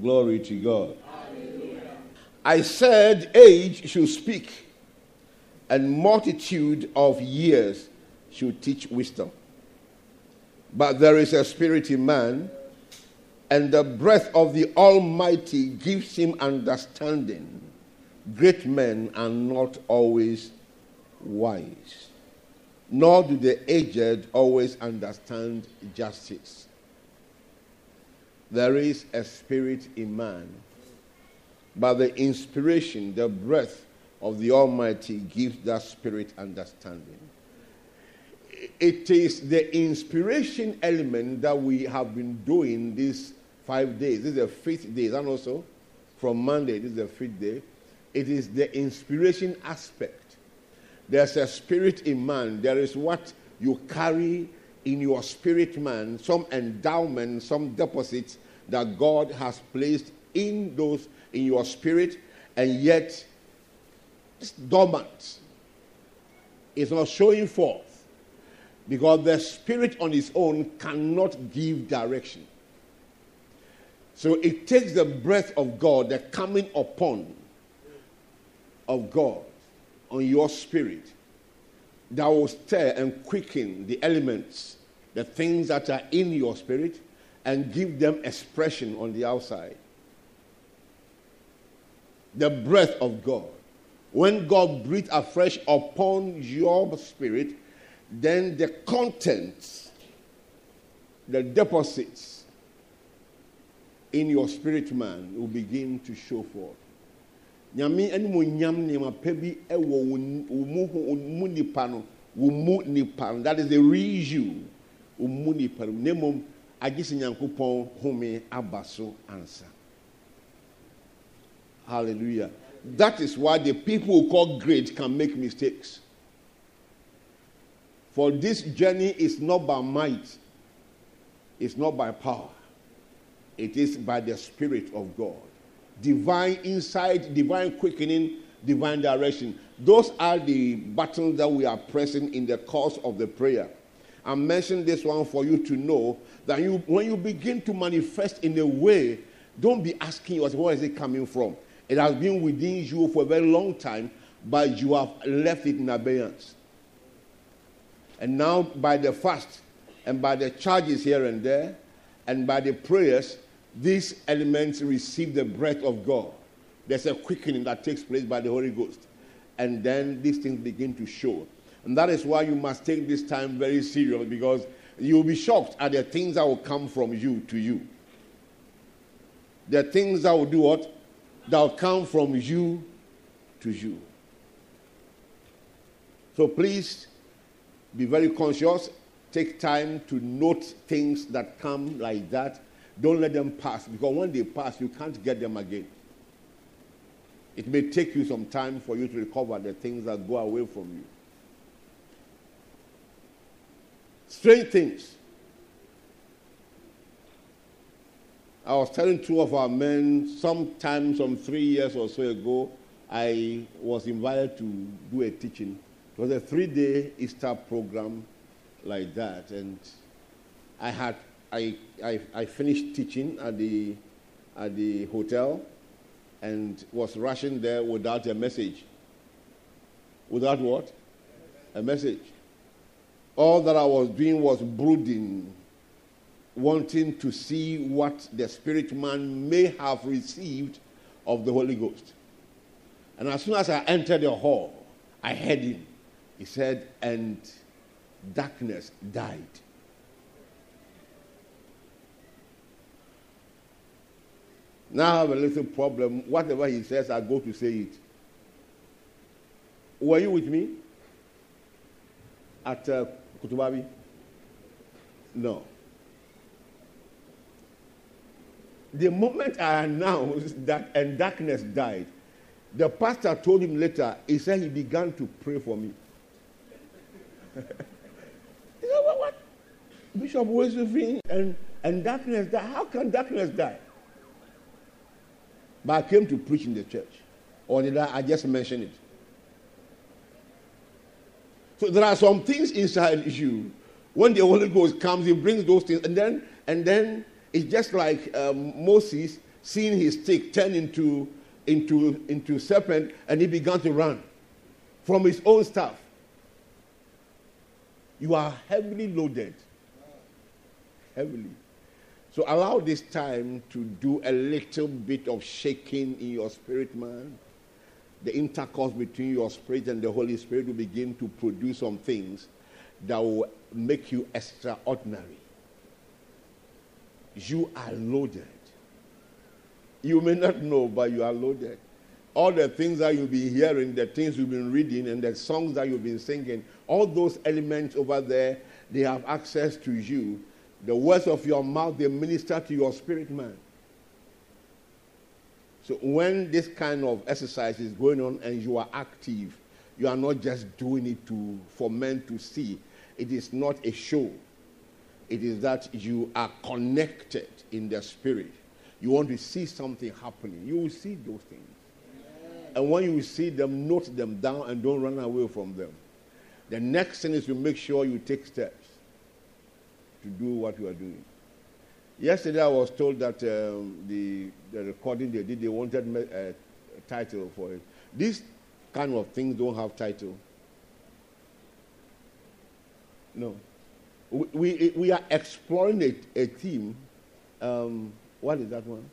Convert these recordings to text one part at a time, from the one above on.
Glory to God. Hallelujah. I said age should speak, and multitude of years should teach wisdom. But there is a spirit in man, and the breath of the Almighty gives him understanding. Great men are not always wise, nor do the aged always understand justice. There is a spirit in man, but the inspiration, the breath of the Almighty gives that spirit understanding. It is the inspiration element that we have been doing these 5 days. This is the fifth day, and also from Monday, this is the fifth day. It is the inspiration aspect. There's a spirit in man. There is what you carry in your spirit man, some endowment, some deposits that God has placed in those, in your spirit, and yet it's dormant. It's not showing forth. Because the spirit on its own cannot give direction. So it takes the breath of God, the coming upon of God on your spirit, that will stir and quicken the elements, the things that are in your spirit, and give them expression on the outside. The breath of God. When God breathes afresh upon your spirit, then the contents, the deposits in your spirit man will begin to show forth. That is the reissue. Hallelujah. That is why the people who call great can make mistakes. For this journey is not by might, it's not by power, it is by the Spirit of God. Divine insight, divine quickening, divine direction. Those are the battles that we are pressing in the course of the prayer. I mentioned this one for you to know that when you begin to manifest in a way, don't be asking yourself, where is it coming from? It has been within you for a very long time, but you have left it in abeyance. And now by the fast and by the charges here and there and by the prayers, these elements receive the breath of God. There's a quickening that takes place by the Holy Ghost. And then these things begin to show. And that is why you must take this time very seriously, because you'll be shocked at the things that will come from you to you. The things that will do what? That will come from you to you. So please, be very conscious. Take time to note things that come like that. Don't let them pass, because when they pass, you can't get them again. It may take you some time for you to recover the things that go away from you. Strange things. I was telling two of our men, sometime some 3 years or so ago, I was invited to do a teaching. It was a 3-day Easter program like that, and I finished teaching at the hotel and was rushing there without a message. Without what? A message. All that I was doing was brooding, wanting to see what the spirit man may have received of the Holy Ghost. And as soon as I entered the hall, I heard him. He said, and darkness died. Now I have a little problem. Whatever he says, I go to say it. Were you with me at Kutubabi? No. The moment I announced that and darkness died, the pastor told him later, he said he began to pray for me. He said, what? Bishop Wesley and darkness die? How can darkness die? But I came to preach in the church. Or did I just mention it? So there are some things inside you. When the Holy Ghost comes, he brings those things. And then it's just like Moses seeing his stick turn into serpent, and he began to run from his own staff. You are heavily loaded. Heavily. So allow this time to do a little bit of shaking in your spirit, man. The intercourse between your spirit and the Holy Spirit will begin to produce some things that will make you extraordinary. You are loaded. You may not know, but you are loaded. All the things that you've been hearing, the things you've been reading, and the songs that you've been singing, all those elements over there, they have access to you. The words of your mouth, they minister to your spirit, man. So when this kind of exercise is going on and you are active, you are not just doing it for men to see. It is not a show. It is that you are connected in the spirit. You want to see something happening. You will see those things. And when you see them, note them down and don't run away from them. The next thing is to make sure you take steps to do what you are doing. Yesterday I was told that the recording they did, they wanted a title for it. These kind of things don't have title. No. We are exploring a theme. What is that one?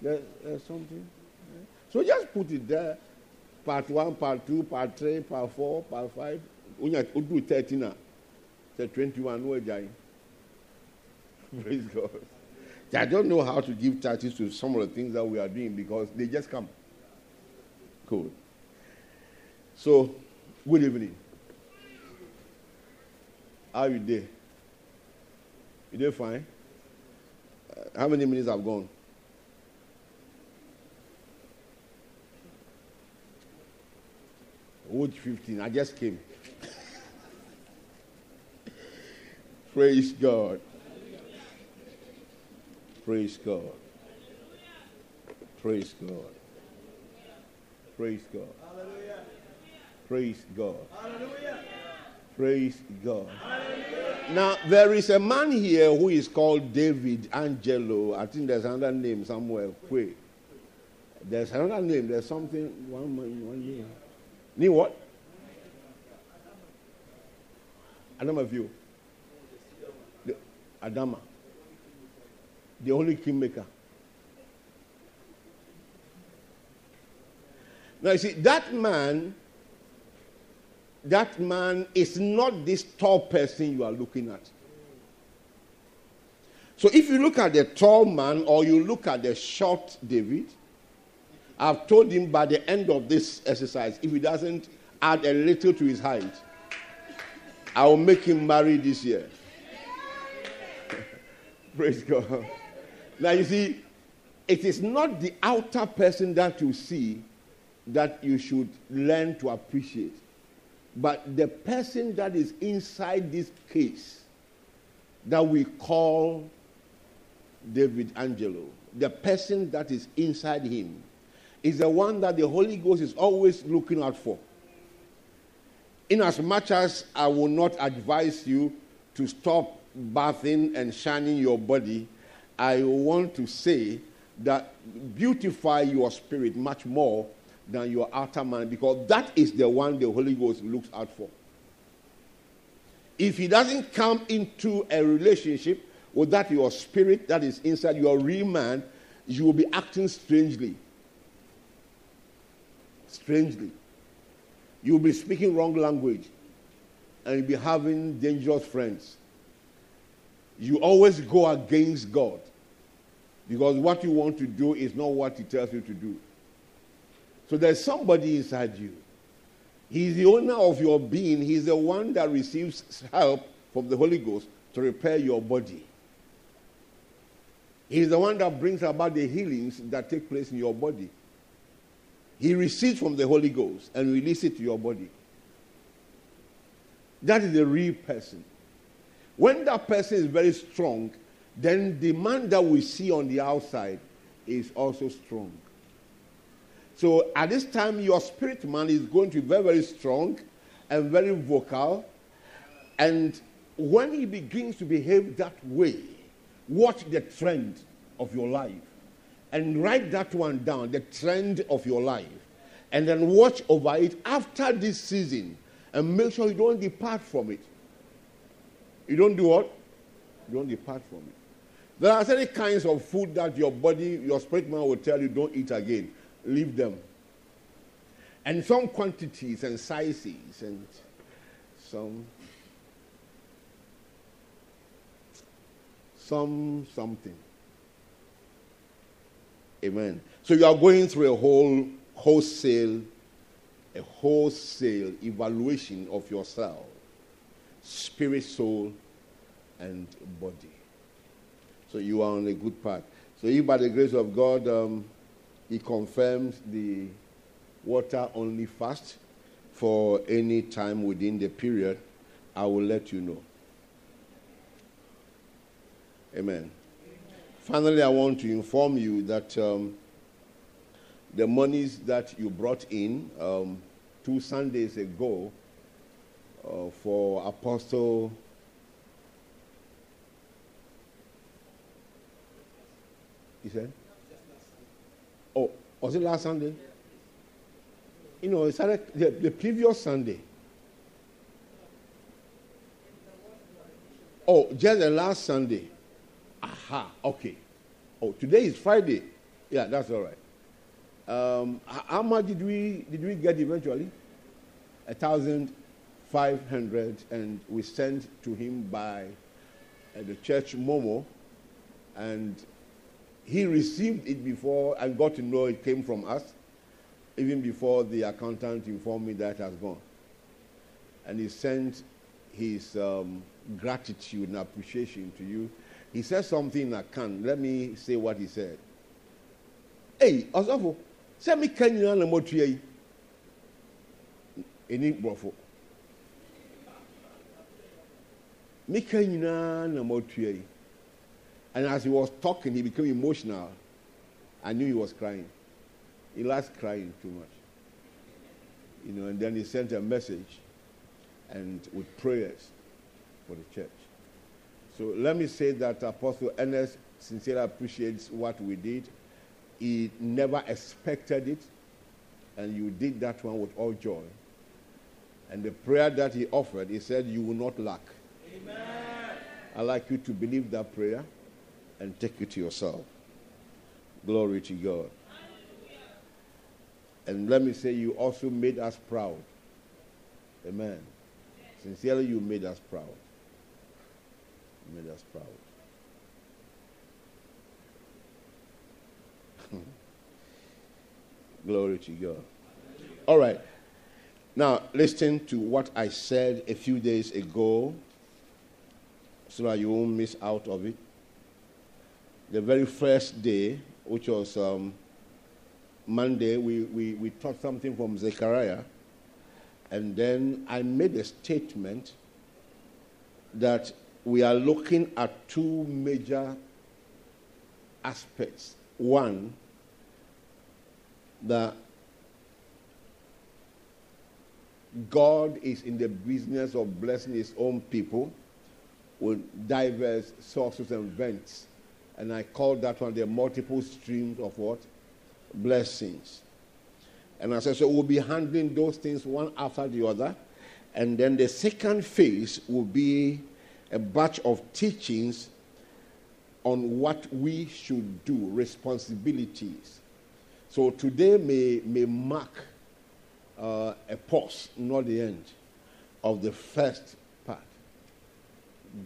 There's something. So just put it there. Part 1, part 2, part 3, part 4, part 5. We do 13. The 21 word guy. Praise God. I don't know how to give titles to some of the things that we are doing because they just come. Cool. So, good evening. How are you there? You doing fine? How many minutes have gone? Watch 15. I just came. Praise God. Praise God. Praise God. Praise God. Praise God. Praise God. Now, there is a man here who is called David Angelo. I think there's another name somewhere. Wait. There's another name. There's something. One name. Name what? Adama view. Adama, the only kingmaker. Now you see, that man is not this tall person you are looking at. So if you look at the tall man or you look at the short David, I've told him by the end of this exercise, if he doesn't add a little to his height, I will make him marry this year. Praise God. Now you see, it is not the outer person that you see that you should learn to appreciate, but the person that is inside this case that we call David Angelo, the person that is inside him is the one that the Holy Ghost is always looking out for. Inasmuch as I will not advise you to stop bathing and shining your body, I want to say that beautify your spirit much more than your outer man, because that is the one the Holy Ghost looks out for. If he doesn't come into a relationship with that your spirit that is inside your real man, you will be acting strangely. Strangely. You will be speaking wrong language and you'll be having dangerous friends. You always go against God because what you want to do is not what he tells you to do. So there's somebody inside you. He's the owner of your being. He's the one that receives help from the Holy Ghost to repair your body. He's the one that brings about the healings that take place in your body. He receives from the Holy Ghost and releases it to your body. That is the real person. When that person is very strong, then the man that we see on the outside is also strong. So at this time, your spirit man is going to be very, very strong and very vocal. And when he begins to behave that way, watch the trend of your life. and write that one down, the trend of your life, and then watch over it after this season and make sure you don't depart from it. You don't do what? You don't depart from it. There are certain kinds of food that your body, your spirit man will tell you don't eat again. Leave them. And some quantities and sizes and some something. Amen. So you are going through a whole wholesale evaluation of yourself, spirit, soul, and body. So you are on a good path. So if by the grace of God, He confirms the water-only fast for any time within the period, I will let you know. Amen. Finally, I want to inform you that the monies that you brought in 2 Sundays ago for Apostle you said? Oh, was it last Sunday? You know, it started the previous Sunday. Oh, just the last Sunday. Aha, okay. Oh, today is Friday. Yeah, that's all right. How much did we get eventually? 1,500, and we sent to him by the church Momo, and he received it before and got to know it came from us, even before the accountant informed me that it has gone. And he sent his gratitude and appreciation to you. He said something I can't. Let me say what he said. Hey, Osofo, send me Kenya na motuye. Any brofo. Me Kenya na motuye. And as he was talking, he became emotional. I knew he was crying. He likes crying too much. You know, and then he sent a message and with prayers for the church. So let me say that Apostle Ernest sincerely appreciates what we did. He never expected it, and you did that one with all joy. And the prayer that he offered, he said, you will not lack. Amen. I'd like you to believe that prayer and take it to yourself. Glory to God. Hallelujah. And let me say, you also made us proud. Amen. Yes. Sincerely, you made us proud. You made us proud. Glory to God. All right. Now, listen to what I said a few days ago so that you won't miss out of it. The very first day, which was Monday, we taught something from Zechariah. And then I made a statement that we are looking at two major aspects. One, that God is in the business of blessing his own people with diverse sources and vents. And I call that one the multiple streams of what? Blessings. And I said, so we'll be handling those things one after the other. And then the second phase will be a batch of teachings on what we should do, responsibilities. So today may mark a pause, not the end, of the first part.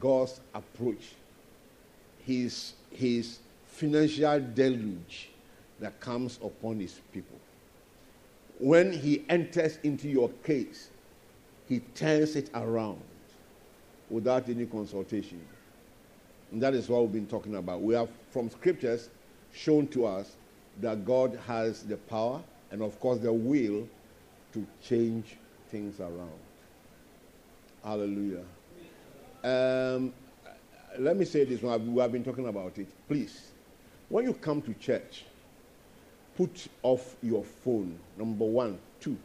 God's approach, his financial deluge that comes upon his people. When he enters into your case, he turns it around without any consultation. And that is what we've been talking about. We have, from scriptures, shown to us that God has the power and, of course, the will to change things around. Hallelujah. Let me say this one. We have been talking about it. Please, when you come to church, put off your phone, number one. Two,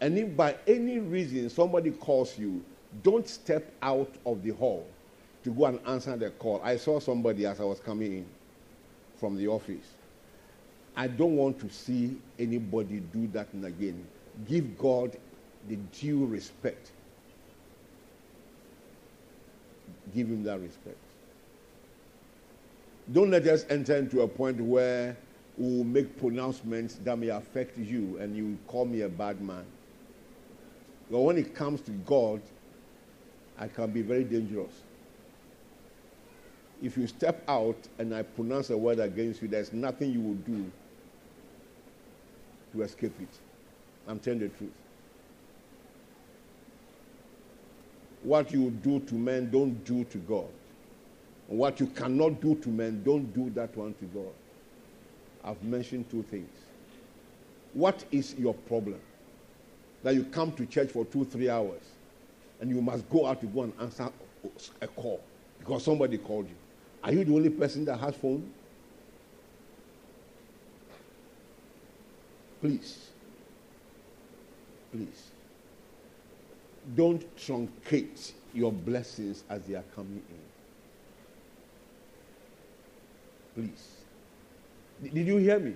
and if by any reason somebody calls you, don't step out of the hall to go and answer the call. I saw somebody as I was coming in from the office. I don't want to see anybody do that again. Give God the due respect. Give him that respect. Don't let us enter into a point where we will make pronouncements that may affect you and you will call me a bad man. But when it comes to God, I can be very dangerous. If you step out and I pronounce a word against you, there's nothing you will do to escape it. I'm telling the truth. What you do to men, don't do to God. And what you cannot do to men, don't do that one to God. I've mentioned two things. What is your problem? That you come to church for 2-3 hours and you must go out to go and answer a call because somebody called you. Are you the only person that has phone? Please. Please. Don't truncate your blessings as they are coming in. Please. Did you hear me?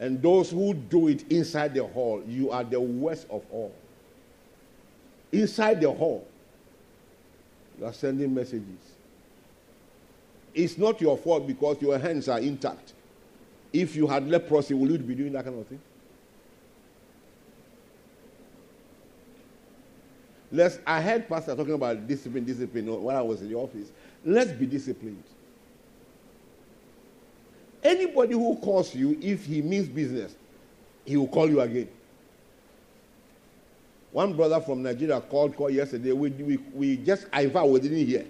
And those who do it inside the hall, you are the worst of all. Inside the hall, you are sending messages. It's not your fault because your hands are intact. If you had leprosy, would you be doing that kind of thing? I heard Pastor talking about discipline when I was in the office. Let's be disciplined. Anybody who calls you, if he means business, he will call you again. One brother from Nigeria called yesterday. We just we didn't hear.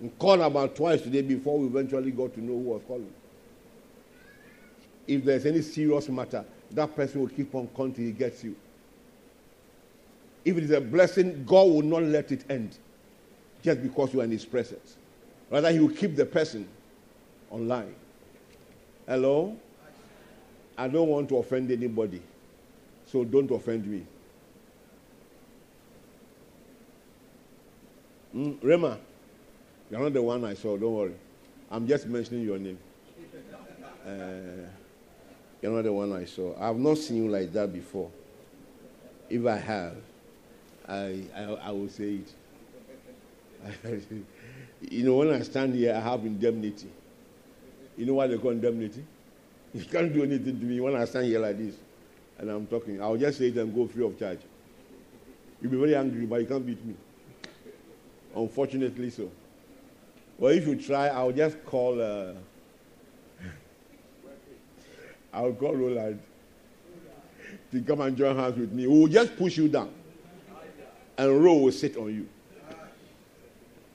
And called about twice today before we eventually got to know who was calling. If there's any serious matter, that person will keep on calling till he gets you. If it is a blessing, God will not let it end just because you are in his presence. Rather, he will keep the person online. Hello? I don't want to offend anybody, so don't offend me. Rema, you're not the one I saw, don't worry. I'm just mentioning your name. You're not the one I saw. I've not seen you like that before. If I have, I will say it. You know, when I stand here, I have indemnity. You know what they call indemnity? You can't do anything to me when I stand here like this and I'm talking. I'll just say it and go free of charge. You'll be very angry, but you can't beat me. Unfortunately so. Well, if you try, I'll just call... I'll call Roland to come and join hands with me. We'll just push you down. And Ro will sit on you.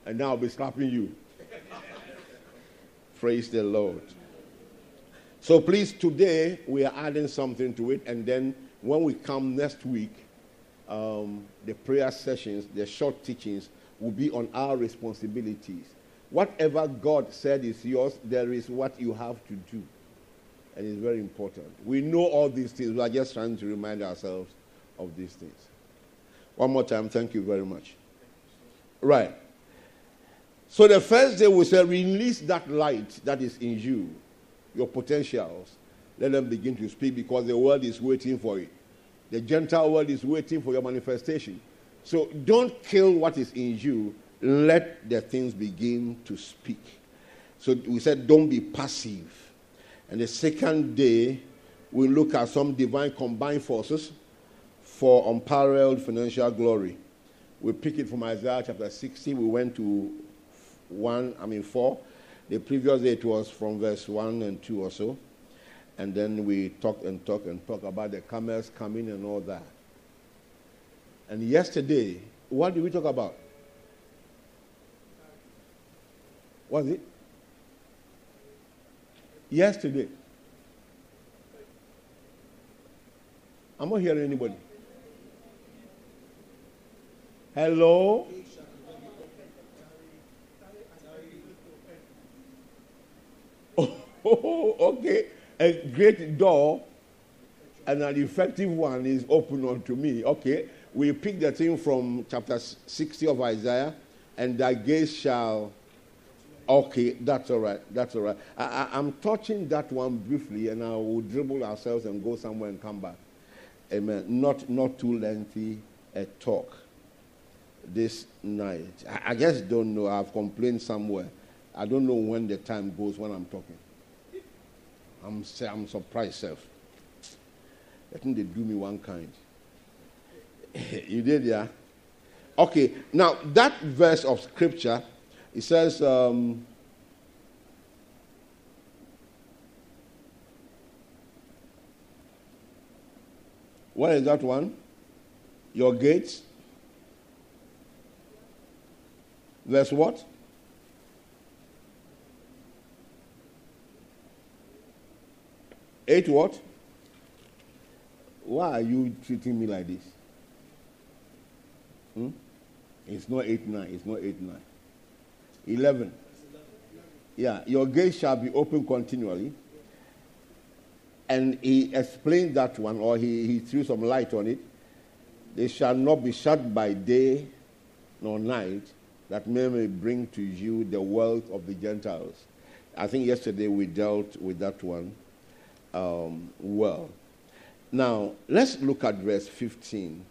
And now I'll be slapping you. Praise the Lord. So please, today we are adding something to it. And then when we come next week, the prayer sessions, the short teachings will be on our responsibilities. Whatever God said is yours, there is what you have to do. And it's very important. We know all these things. We are just trying to remind ourselves of these things. One more time, thank you very much. Right. So the first day we say, release that light that is in you, your potentials. Let them begin to speak because the world is waiting for it. The Gentile world is waiting for your manifestation. So don't kill what is in you. Let the things begin to speak. So we said, don't be passive. And the second day, we look at some divine combined forces for unparalleled financial glory. We pick it from Isaiah chapter 60. We went to 4. The previous day it was from verse 1 and 2 or so, and then we talked about the camels coming and all that. And yesterday, what did we talk about? Was it yesterday? I'm not hearing anybody. Hello. Oh, okay. A great door and an effective one is open unto me. Okay. We pick the thing from chapter 60 of Isaiah, and thy gates shall Okay, that's all right. That's all right. I'm touching that one briefly, and I will dribble ourselves and go somewhere and come back. Amen. Not too lengthy a talk this night. I just don't know. I've complained somewhere. I don't know when the time goes when I'm talking. I'm surprised, self. I think they do me one kind. You did, yeah? Okay. Now, that verse of scripture, it says, what is that one? Your gates. Verse what? Eight what? Why are you treating me like this? Hmm? It's not 8-9. It's not 8-9. 11. Yeah, your gate shall be open continually. And he explained that one, or he threw some light on it. They shall not be shut by day nor night, that men may bring to you the wealth of the Gentiles. I think yesterday we dealt with that one well. Now, let's look at verse 15.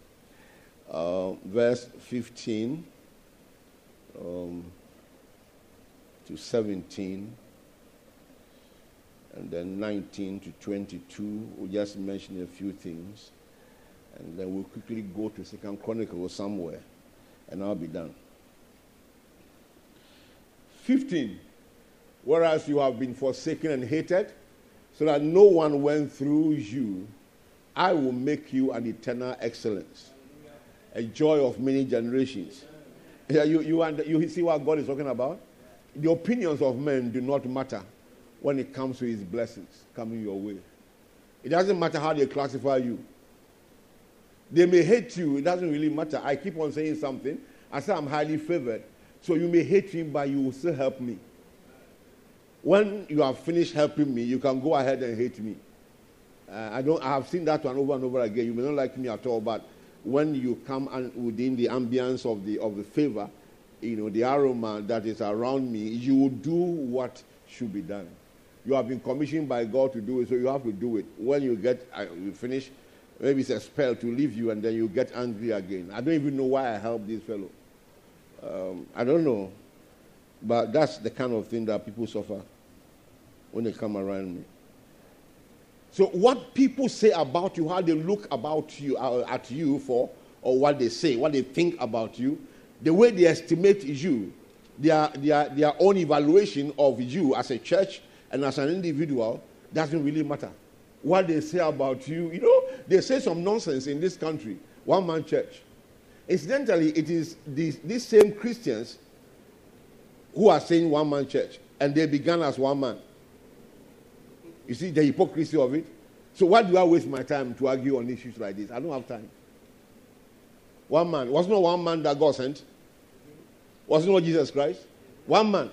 Verse 15 to 17, and then 19 to 22. We'll just mention a few things, and then we'll quickly go to 2nd Chronicles somewhere, and I'll be done. 15, whereas you have been forsaken and hated, so that no one went through you, I will make you an eternal excellence, a joy of many generations. Yeah, you see what God is talking about? The opinions of men do not matter when it comes to his blessings coming your way. It doesn't matter how they classify you. They may hate you. It doesn't really matter. I keep on saying something. I say I'm highly favored. So you may hate him, but you will still help me. When you have finished helping me, you can go ahead and hate me. I have seen that one over and over again. You may not like me at all, but when you come within the ambience of the favor, you know, the aroma that is around me, you will do what should be done. You have been commissioned by God to do it, so you have to do it. When you get, you finish, maybe it's a spell to leave you, and then you get angry again. I don't even know why I helped this fellow. I don't know. But that's the kind of thing that people suffer when they come around me. So what people say about you, how they look about you, at you for, or what they say, what they think about you, the way they estimate you, their own evaluation of you as a church and as an individual doesn't really matter. What they say about you, you know, they say some nonsense in this country, one-man church. Incidentally, it is these same Christians who are saying one-man church, and they began as one man. You see the hypocrisy of it? So why do I waste my time to argue on issues like this? I don't have time. One man. Was not one man that God sent? Was not Jesus Christ? One man.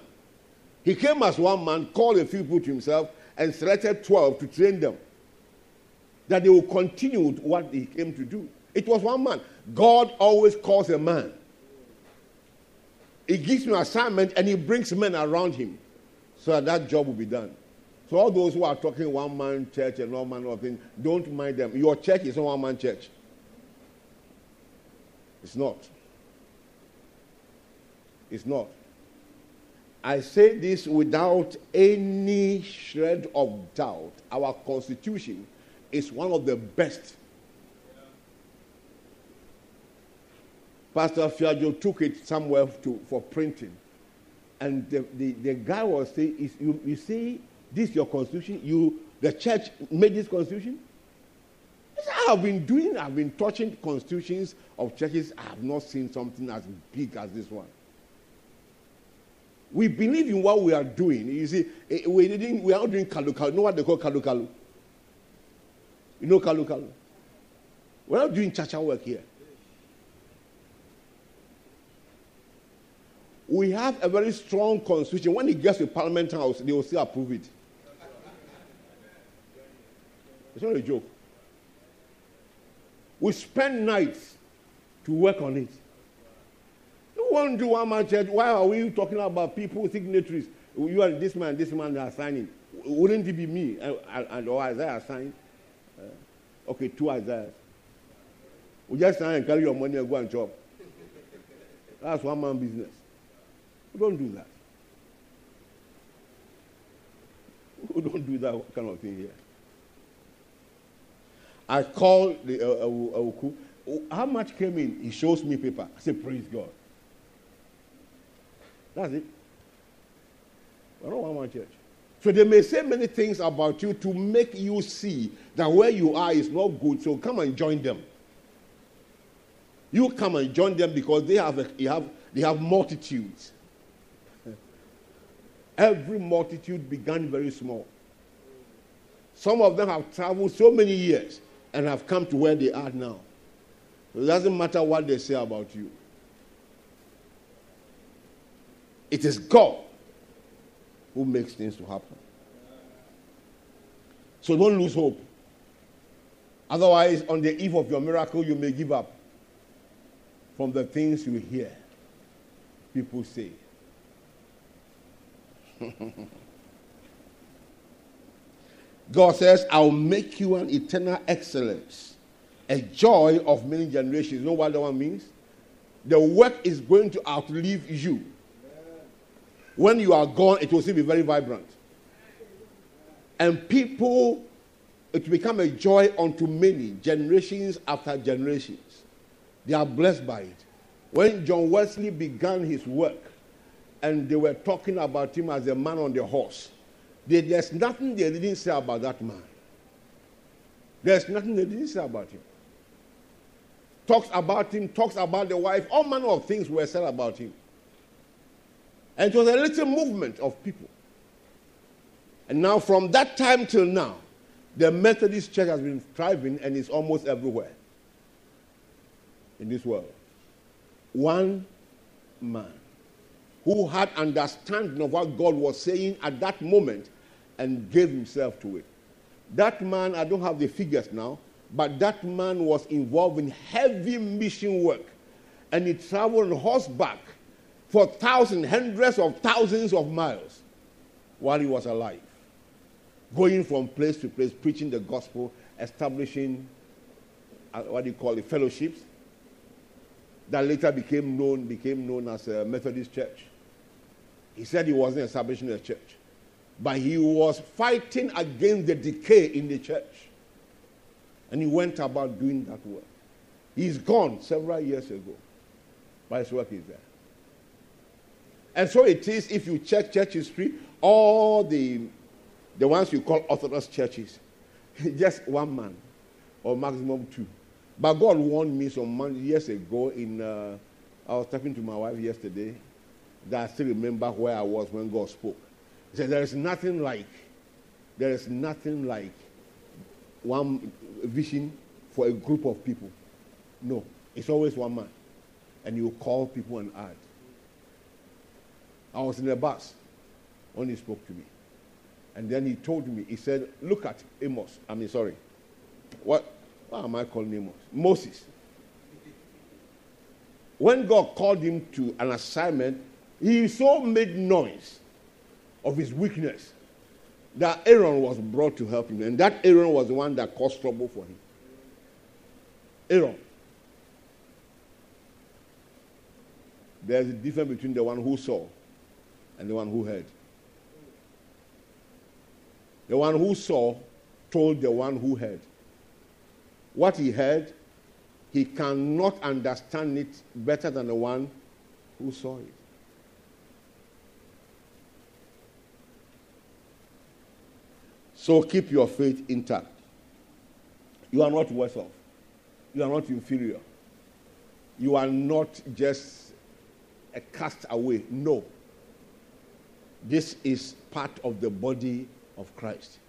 He came as one man, called a few people to himself, and selected 12 to train them, that they will continue with what he came to do. It was one man. God always calls a man. He gives him an assignment, and he brings men around him, so that job will be done. So all those who are talking one-man church and all manner of things, don't mind them. Your church is not one-man church. It's not. It's not. I say this without any shred of doubt. Our constitution is one of the best. Yeah. Pastor Fiadio took it somewhere for printing. And the guy was saying, you see, this is your constitution? The church made this constitution? I've been touching constitutions of churches. I have not seen something as big as this one. We believe in what we are doing. You see, we are not doing kalu-kalu. You know what they call kalu-kalu? You know kalu-kalu? We're not doing cha-cha work here. We have a very strong constitution. When it gets to Parliament House, they will still approve it. It's not a joke. We spend nights to work on it. want to do one man church, why are we talking about people, signatories? You are this man they are signing. Wouldn't it be me or Isaiah sign? Okay, two Isaiahs. We just sign and carry your money and go and chop. That's one man business. We don't do that. We don't do that kind of thing here. I called the Awuku. How much came in? He shows me paper. I said, praise God. That's it. I don't want my church. So they may say many things about you to make you see that where you are is not good. So come and join them. You come and join them because they have multitudes. Every multitude began very small. Some of them have traveled so many years and have come to where they are now. It doesn't matter what they say about you. It is God who makes things to happen. So don't lose hope. Otherwise, on the eve of your miracle, you may give up from the things you hear people say. God says, I'll make you an eternal excellence, a joy of many generations. You know what that one means? The work is going to outlive you. When you are gone, it will still be very vibrant. And people, it will become a joy unto many, generations after generations. They are blessed by it. When John Wesley began his work, and they were talking about him as a man on the horse, there's nothing they didn't say about that man. There's nothing they didn't say about him. Talks about him, talks about the wife, all manner of things were said about him. And it was a little movement of people. And now from that time till now, the Methodist Church has been thriving and is almost everywhere in this world. One man who had understanding of what God was saying at that moment and gave himself to it. That man, I don't have the figures now, but that man was involved in heavy mission work. And he traveled on horseback for thousands, hundreds of thousands of miles while he was alive, going from place to place, preaching the gospel, establishing, fellowships that later became known as a Methodist Church. He said he wasn't establishing a church, but he was fighting against the decay in the church. And he went about doing that work. He's gone several years ago, but his work is there. And so it is, if you check church history, all the ones you call Orthodox churches, just one man or maximum two. But God warned me some months years ago. I was talking to my wife yesterday that I still remember where I was when God spoke. He said, there is nothing like one vision for a group of people. No, it's always one man. And you call people and add. I was in a bus when he spoke to me. And then he told me, he said, look at Amos. I mean, sorry. Why am I calling Amos? Moses. When God called him to an assignment, he so made noise of his weakness that Aaron was brought to help him. And that Aaron was the one that caused trouble for him. Aaron. There's a difference between the one who saw and the one who heard. The one who saw told the one who heard. What he heard, he cannot understand it better than the one who saw it. So keep your faith intact. You are not worse off. You are not inferior. You are not just a cast away. No. This is part of the body of Christ.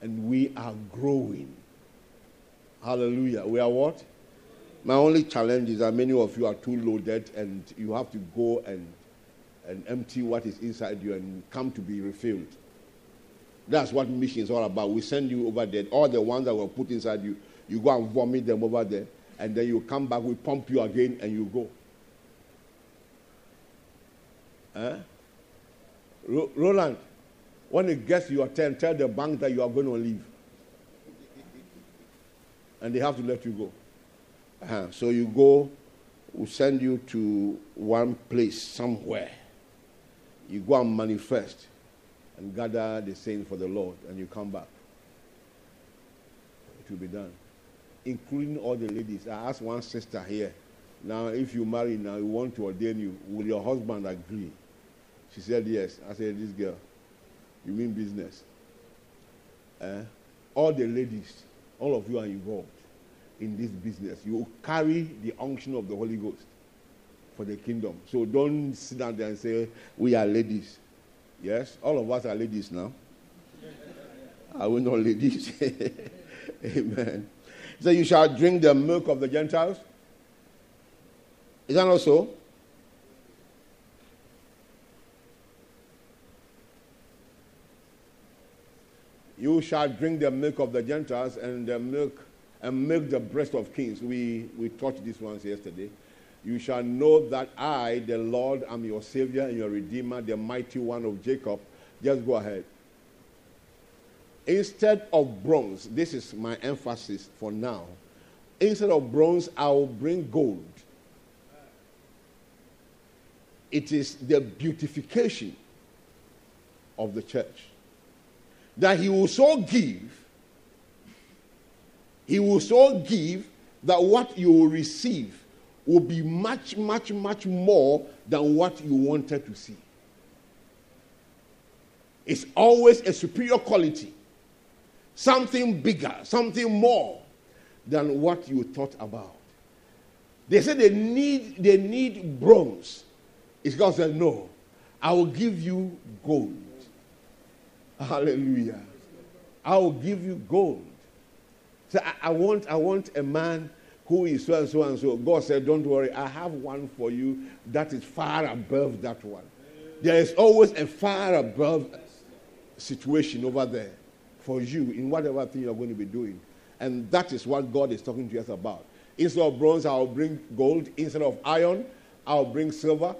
And we are growing. Hallelujah. We are what? My only challenge is that many of you are too loaded and you have to go and empty what is inside you and come to be refilled. That's what mission is all about. We send you over there. All the ones that were put inside you, you go and vomit them over there. And then you come back, we pump you again and you go. Roland, when it gets your turn, tell the bank that you are going to leave. And they have to let you go. So you go, we'll send you to one place somewhere. You go and manifest and gather the saints for the Lord, and you come back. It will be done. Including all the ladies. I asked one sister here, now if you marry now, we want to ordain you, will your husband agree? She said yes. I said, this girl, you mean business. All the ladies, all of you are involved in this business. You carry the unction of the Holy Ghost for the kingdom. So don't sit down there and say, we are ladies. Yes, all of us are ladies now. Are we not ladies? Amen. So you shall drink the milk of the Gentiles. Is that not so? You shall drink the milk of the Gentiles and the milk and milk the breast of kings. We taught these ones yesterday. You shall know that I, the Lord, am your Savior and your Redeemer, the mighty one of Jacob. Just go ahead. Instead of bronze, this is my emphasis for now. Instead of bronze, I will bring gold. It is the beautification of the church. That he will so give that what you will receive will be much, much, much more than what you wanted to see. It's always a superior quality, something bigger, something more than what you thought about. They said they need bronze. It's God said, no, I will give you gold. Hallelujah. I will give you gold. So I want a man who is so and so and so. God said, don't worry, I have one for you that is far above that one. There is always a far above situation over there for you in whatever thing you're going to be doing. And that is what God is talking to us about. Instead of bronze, I'll bring gold. Instead of iron, I'll bring silver.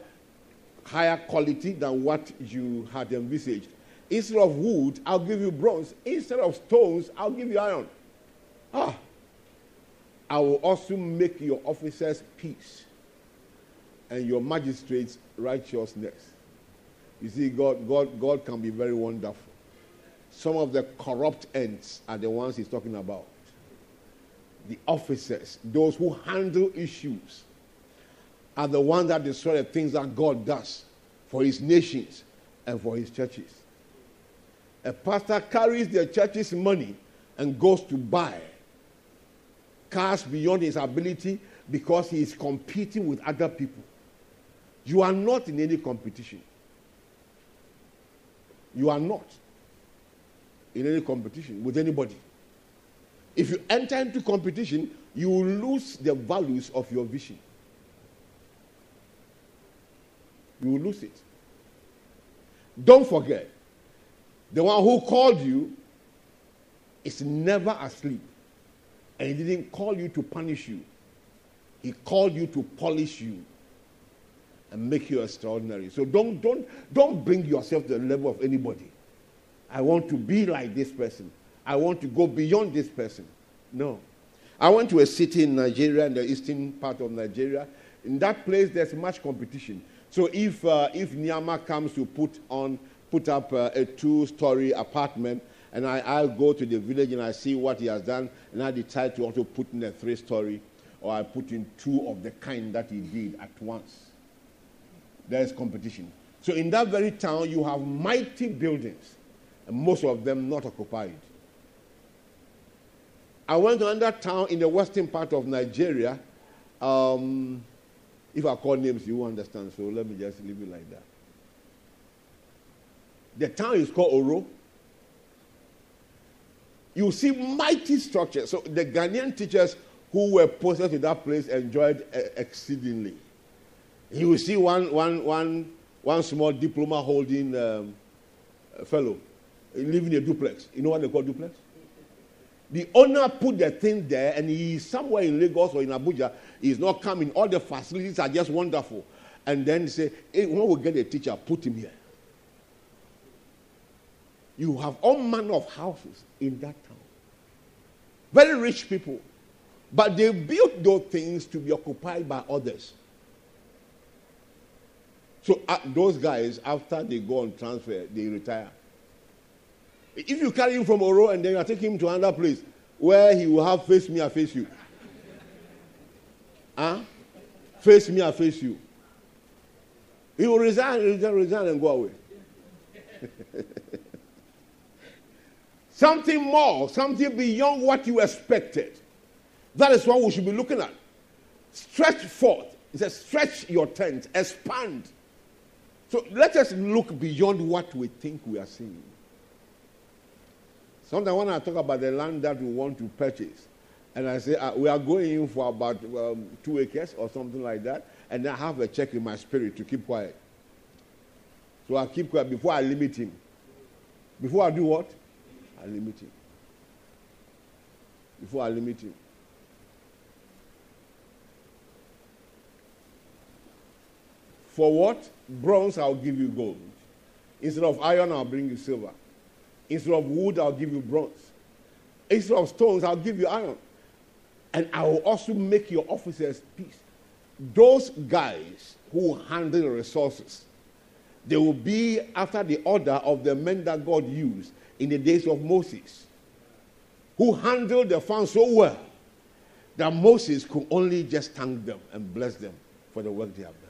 Higher quality than what you had envisaged. Instead of wood, I'll give you bronze. Instead of stones, I'll give you iron. I will also make your officers peace and your magistrates righteousness. You see, God can be very wonderful. Some of the corrupt ends are the ones he's talking about. The officers, those who handle issues, are the ones that destroy the things that God does for his nations and for his churches. A pastor carries the church's money and goes to buy cars beyond his ability because he is competing with other people. You are not in any competition. You are not in any competition with anybody. If you enter into competition, you will lose the values of your vision. You will lose it. Don't forget, the one who called you is never asleep. And he didn't call you to punish you. He called you to polish you and make you extraordinary. So don't bring yourself to the level of anybody. I want to be like this person. I want to go beyond this person. No. I went to a city in Nigeria, in the eastern part of Nigeria. In that place, there's much competition. So if Nyama comes to put up a two-story apartment, and I'll go to the village and I see what he has done, and I decide to also put in a three-story, or I put in two of the kind that he did at once. There is competition. So in that very town, you have mighty buildings, and most of them not occupied. I went to another town in the western part of Nigeria. If I call names, you won't understand, so let me just leave it like that. The town is called Oro. You see mighty structures. So the Ghanaian teachers who were posted to that place enjoyed exceedingly. You will see one small diploma holding fellow living in a duplex. You know what they call duplex? The owner put the thing there, and he is somewhere in Lagos or in Abuja. He's not coming. All the facilities are just wonderful. and then say, hey, when we get a teacher, put him here. You have all manner of houses in that town. Very rich people. But they built those things to be occupied by others. So those guys, after they go on transfer, they retire. If you carry him from Oro and then you take him to another place where he will have face me, I face you. Huh? Face me, I face you. He will resign and go away. Something more, something beyond what you expected. That is what we should be looking at. Stretch forth. It says stretch your tent, expand. So let us look beyond what we think we are seeing. Sometimes when I talk about the land that we want to purchase, and I say, we are going in for about 2 acres or something like that, and I have a check in my spirit to keep quiet. So I keep quiet before I limit him. Before I do what? I limit him. Before I limit him. For what? Bronze, I'll give you gold. Instead of iron, I'll bring you silver. Instead of wood, I'll give you bronze. Instead of stones, I'll give you iron. And I will also make your officers peace. Those guys who handle the resources, they will be after the order of the men that God used in the days of Moses, who handled the farm so well that Moses could only just thank them and bless them for the work they have done.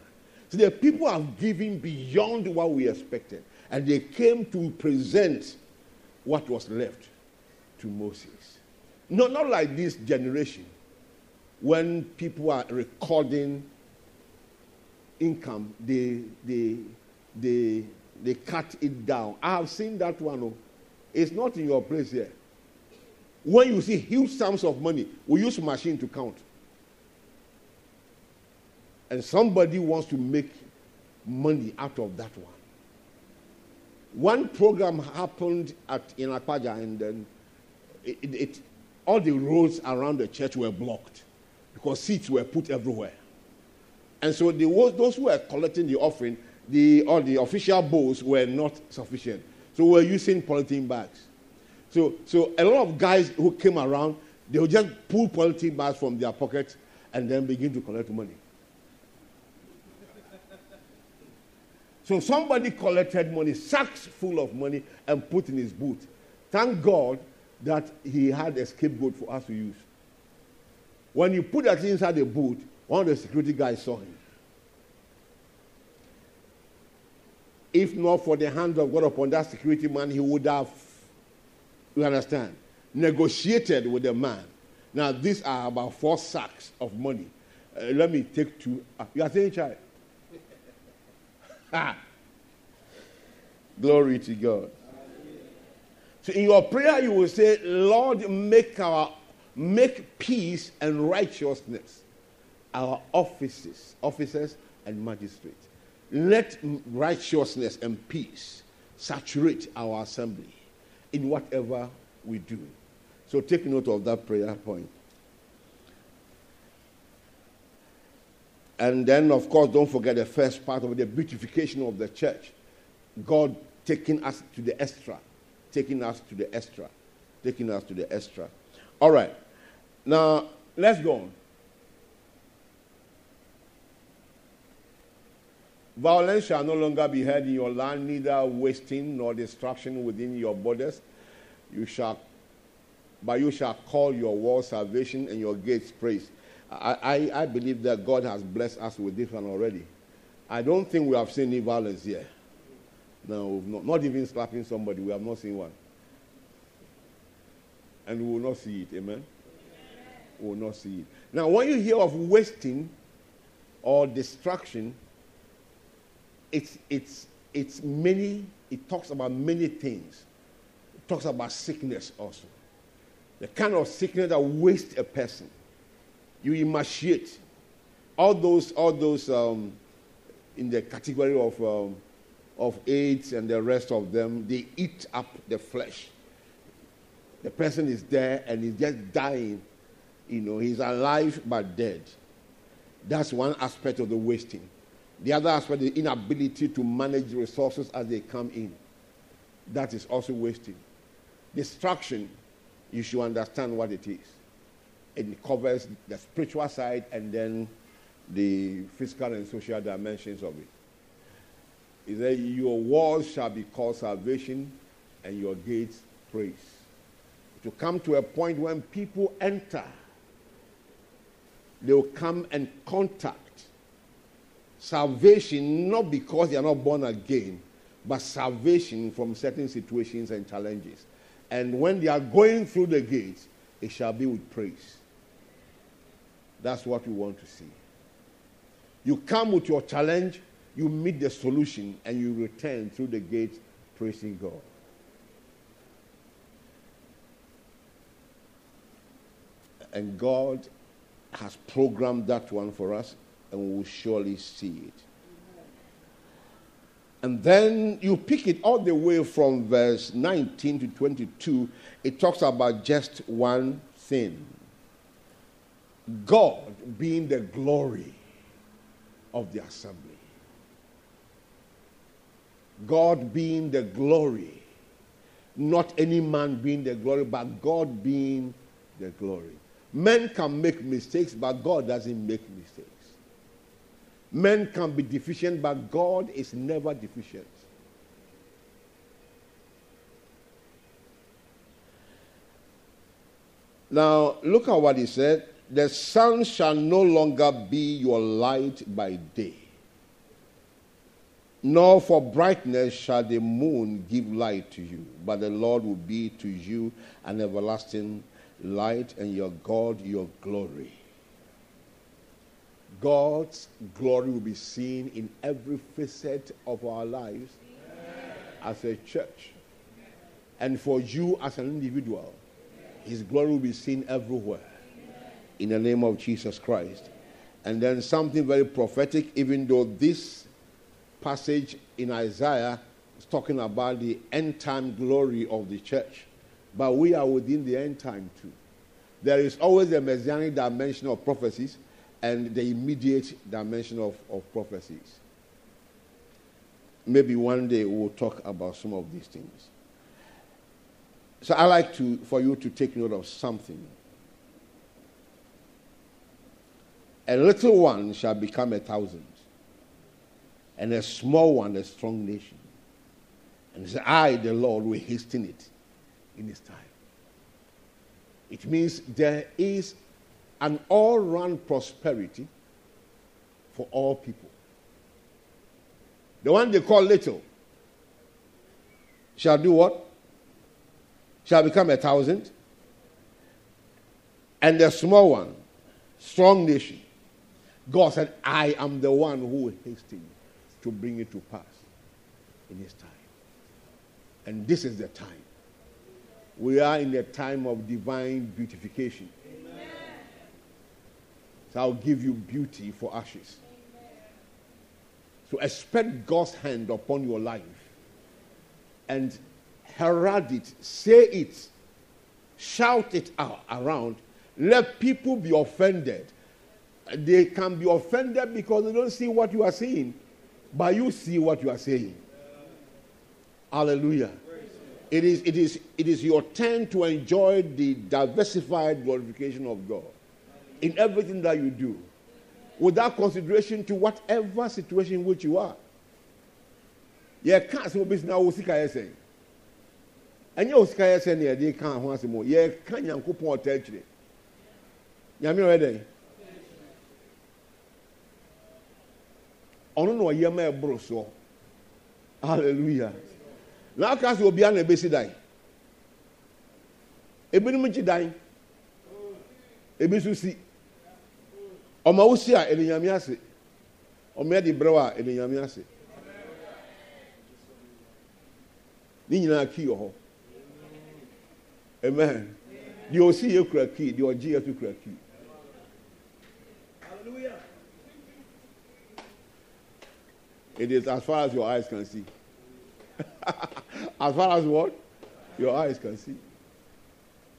So the people have given beyond what we expected, and they came to present what was left to Moses. No, not like this generation, when people are recording income, they cut it down. I have seen that one. It's not in your place here. When you see huge sums of money, we use a machine to count. And somebody wants to make money out of that one. One program happened in Lokoja, and then all the roads around the church were blocked because seats were put everywhere. And so those who were collecting the offering, all the official bowls were not sufficient. So we're using polythene bags. So a lot of guys who came around, they would just pull polythene bags from their pockets and then begin to collect money. So somebody collected money, sacks full of money, and put in his boot. Thank God that he had a scapegoat for us to use. When you put that inside the boot, one of the security guys saw him. If not for the hand of God upon that security man, he would have, you understand, negotiated with the man. Now, these are about 4 sacks of money. Let me take 2. You are saying, child? Ah. Glory to God. So in your prayer you will say, Lord, make peace and righteousness our officers and magistrates. Let righteousness and peace saturate our assembly in whatever we do. So take note of that prayer point. And then, of course, don't forget the first part of the beautification of the church. God taking us to the extra. Taking us to the extra. Taking us to the extra. All right. Now, let's go on. Violence shall no longer be heard in your land, neither wasting nor destruction within your borders. But you shall call your walls salvation and your gates praise. I believe that God has blessed us with this one already. I don't think we have seen any violence here. No, not even slapping somebody. We have not seen one. And we will not see it. Amen? We will not see it. Now, when you hear of wasting or destruction, it talks about many things. It talks about sickness also. The kind of sickness that wastes a person. You emaciate. All those in the category of AIDS and the rest of them, they eat up the flesh. The person is there and he's just dying. You know, he's alive but dead. That's one aspect of the wasting. The other aspect is the inability to manage resources as they come in. That is also wasting. Distraction, you should understand what it is. It covers the spiritual side and then the physical and social dimensions of it. It says, your walls shall be called salvation and your gates praise. To come to a point when people enter, they will come and contact salvation, not because they are not born again, but salvation from certain situations and challenges. And when they are going through the gates, it shall be with praise. That's what we want to see. You come with your challenge, you meet the solution, and you return through the gates praising God. And God has programmed that one for us, and we will surely see it. And then you pick it all the way from verse 19 to 22. It talks about just one thing. God being the glory of the assembly. God being the glory. Not any man being the glory, but God being the glory. Men can make mistakes, but God doesn't make mistakes. Men can be deficient, but God is never deficient. Now, look at what he said. The sun shall no longer be your light by day, nor for brightness shall the moon give light to you, but the Lord will be to you an everlasting light, and your God your glory. God's glory will be seen in every facet of our lives. Amen. As a church. Amen. And for you as an individual. Amen. His glory will be seen everywhere. Amen. In the name of Jesus Christ. And then something very prophetic, even though this passage in Isaiah is talking about the end time glory of the church. But we are within the end time too. There is always a messianic dimension of prophecies and the immediate dimension of prophecies. Maybe one day we'll talk about some of these things. So I'd like for you to take note of something. A little one shall become 1,000, and a small one a strong nation. And he said, I, the Lord, will hasten it in his time. It means there is an all-round prosperity for all people. The one they call little shall do what? Shall become 1,000. And the small one, strong nation. God said, I am the one who will hasten to bring it to pass in his time. And this is the time. We are in the time of divine beautification. So I'll give you beauty for ashes. Amen. So expect God's hand upon your life and herald it, say it, shout it out around. Let people be offended. They can be offended because they don't see what you are saying, but you see what you are saying. Hallelujah. It is your turn to enjoy the diversified glorification of God in everything that you do, without consideration to whatever situation in which you are. Yeah, can't say business now. Osika say, any Osika say near the can't want to more. Yeah, can't you go point out today? You mean already? Onu no yema ebroso. Hallelujah. Now can't you be an ebesi die? Ebeni muchi die. Ebisu see. Omawusia elinyamiase. Omedi brewa elinyamiase. Ni nyina ki ho. Amen. Di o see ekura ki, di o ji ekura ki. Hallelujah. It is as far as your eyes can see. As far as what? Your eyes can see.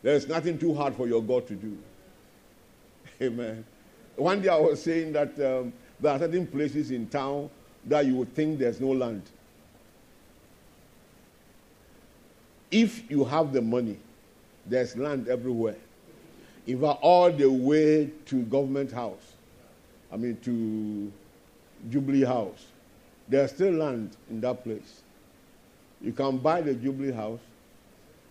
There is nothing too hard for your God to do. Amen. One day I was saying that There are certain places in town that you would think there's no land. If you have the money, there's land everywhere. In fact, all the way to Government House, I mean to Jubilee House, there's still land in that place. You can buy the Jubilee House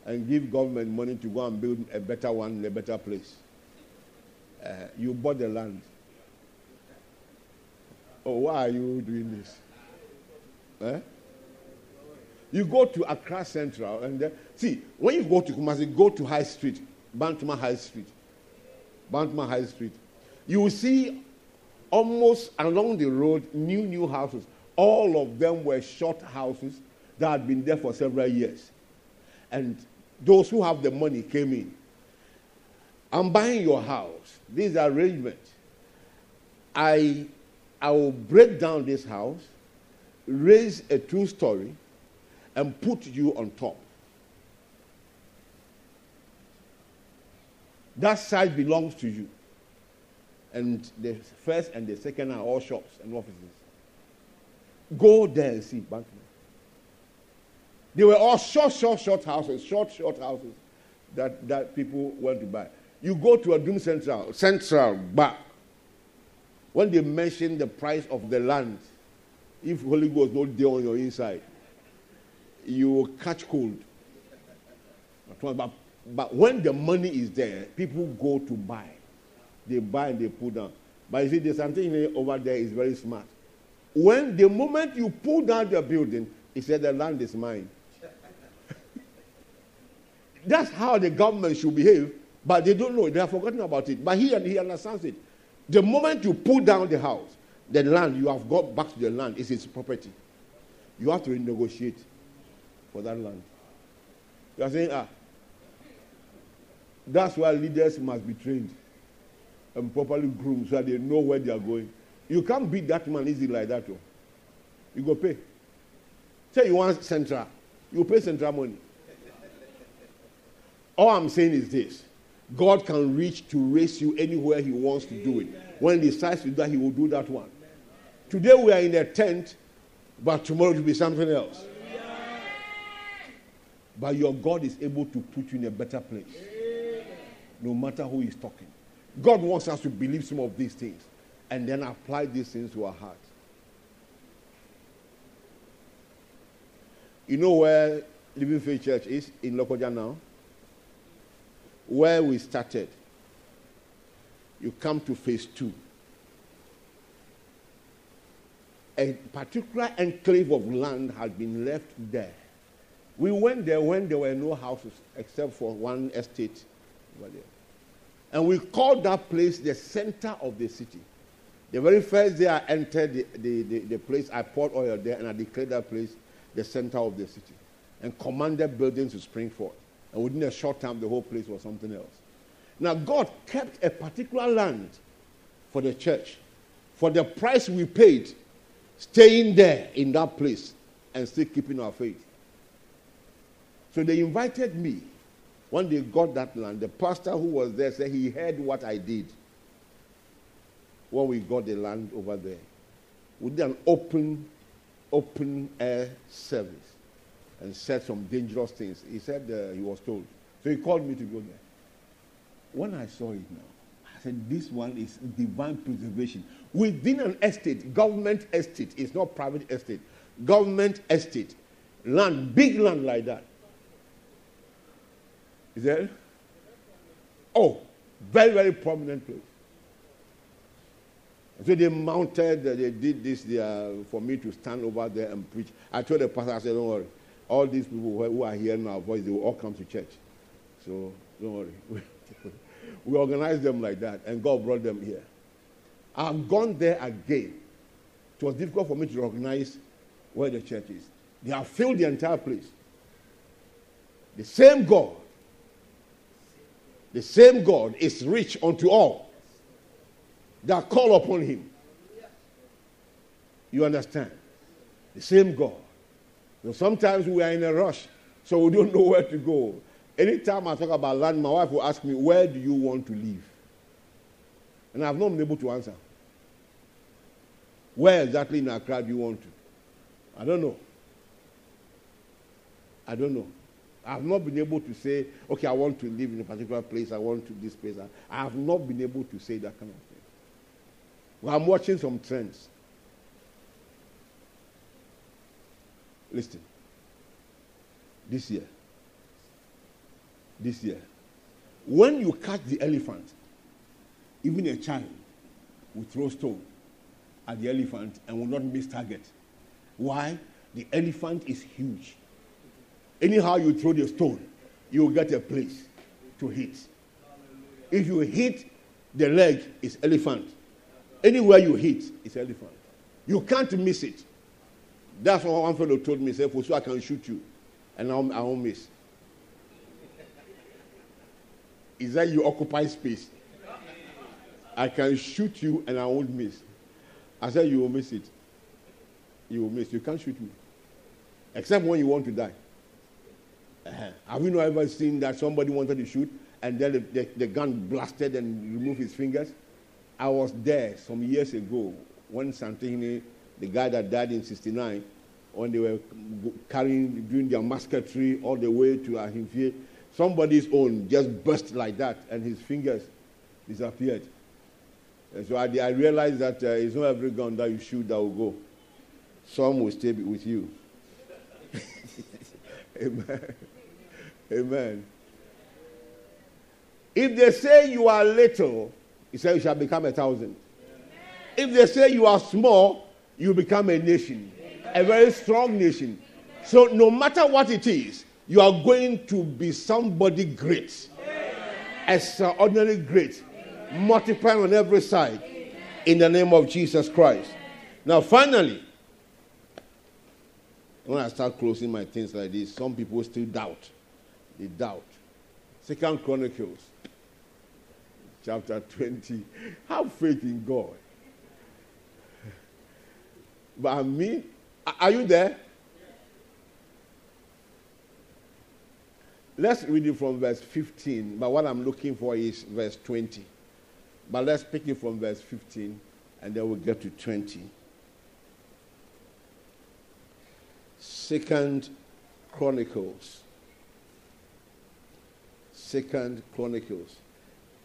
and give government money to go and build a better one in a better place. You bought the land. Oh, why are you doing this? Eh? You go to Accra Central and see, when you go to Kumasi, go to High Street, Bantuma High Street. Bantuma High Street. You will see almost along the road new houses. All of them were short houses that had been there for several years. And those who have the money came in. I'm buying your house. This arrangement. I will break down this house, raise a two-story, and put you on top. That side belongs to you. And the first and the second are all shops and offices. Go there and see. They were all short houses that people went to buy. You go to a Doom Central Bar. When they mention the price of the land, if Holy Ghost not there on your inside, you will catch cold. But when the money is there, people go to buy. They buy and they pull down. But you see, there's something over there is very smart. When the moment you pull down the building, he said the land is mine. That's how the government should behave, but they don't know it. They have forgotten about it. But he understands it. The moment you pull down the house, the land, you have got back to the land. It's his property. You have to renegotiate for that land. You are saying, that's why leaders must be trained and properly groomed so that they know where they are going. You can't beat that man easy like that. Though. You go pay. Say you want Central. You pay Central money. All I'm saying is this. God can reach to raise you anywhere he wants to do it. When he decides to do that, he will do that one. Today we are in a tent, but tomorrow it will be something else. But your God is able to put you in a better place. No matter who is talking. God wants us to believe some of these things and then apply these things to our heart. You know where Living Faith Church is in Lokoja now? Where we started. You come to phase 2. A particular enclave of land had been left there. We went there when there were no houses except for one estate. And we called that place the center of the city. The very first day I entered the place, I poured oil there and I declared that place the center of the city, and commanded buildings to spring forth. And within a short time, the whole place was something else. Now, God kept a particular land for the church, for the price we paid, staying there in that place and still keeping our faith. So they invited me. When they got that land, the pastor who was there said he heard what I did when we got the land over there. We did an open air service and said some dangerous things. He said he was told. So he called me to go there. When I saw it now, I said, this one is divine preservation. Within an estate, government estate, it's not private estate, government estate, land, big land like that. Is there? Oh, very, very prominent place. So they mounted, they did this for me to stand over there and preach. I told the pastor, I said, don't worry. All these people who are hearing our voice, they will all come to church. So don't worry. We organized them like that, and God brought them here. I've gone there again. It was difficult for me to organize where the church is. They have filled the entire place. The same God. The same God is rich unto all that call upon him. You understand? The same God. Now, sometimes we are in a rush, so we don't know where to go. Anytime I talk about land, my wife will ask me, where do you want to live? And I've not been able to answer. Where exactly in Accra do you want to? I don't know. I don't know. I've not been able to say, okay, I want to live in a particular place, I want to this place. I have not been able to say that kind of thing. Well, I'm watching some trends. Listen. This year, when you catch the elephant, even a child will throw stone at the elephant and will not miss target. Why? The elephant is huge. Anyhow you throw the stone, you'll get a place to hit. If you hit the leg, it's elephant. Anywhere you hit, it's elephant. You can't miss it. That's what one fellow told me. He said, "Fosu, I can shoot you, and I won't miss." Is that you occupy space? I can shoot you, and I won't miss. I said, "You will miss it. You will miss. You can't shoot me, except when you want to die." Have you not ever seen that somebody wanted to shoot, and then the gun blasted and removed his fingers? I was there some years ago when Santini, the guy that died in '69, when they were doing their musketry all the way to Ahimfie, somebody's own just burst like that, and his fingers disappeared. And so I realized that it's not every gun that you shoot that will go. Some will stay with you. Amen. Amen. If they say you are little, he said you shall become 1,000. If they say you are small, you become a nation, a very strong nation. So no matter what it is, you are going to be somebody great, extraordinarily great, multiplying on every side in the name of Jesus Christ. Now finally, when I start closing my things like this, some people still doubt. They doubt. 2 Chronicles chapter 20. Have faith in God. But I mean, are you there? Let's read it from verse 15. But what I'm looking for is verse 20. But let's pick it from verse 15 and then we'll get to 20. 2 Chronicles.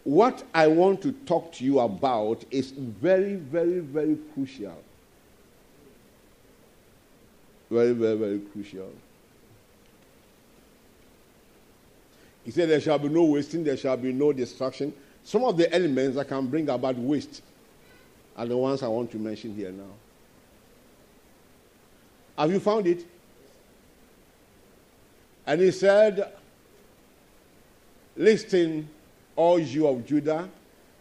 What I want to talk to you about is very, very, very crucial. Very, very, very crucial. He said there shall be no wasting, there shall be no destruction. Some of the elements that can bring about waste are the ones I want to mention here now. Have you found it? And he said, "Listen, all you of Judah,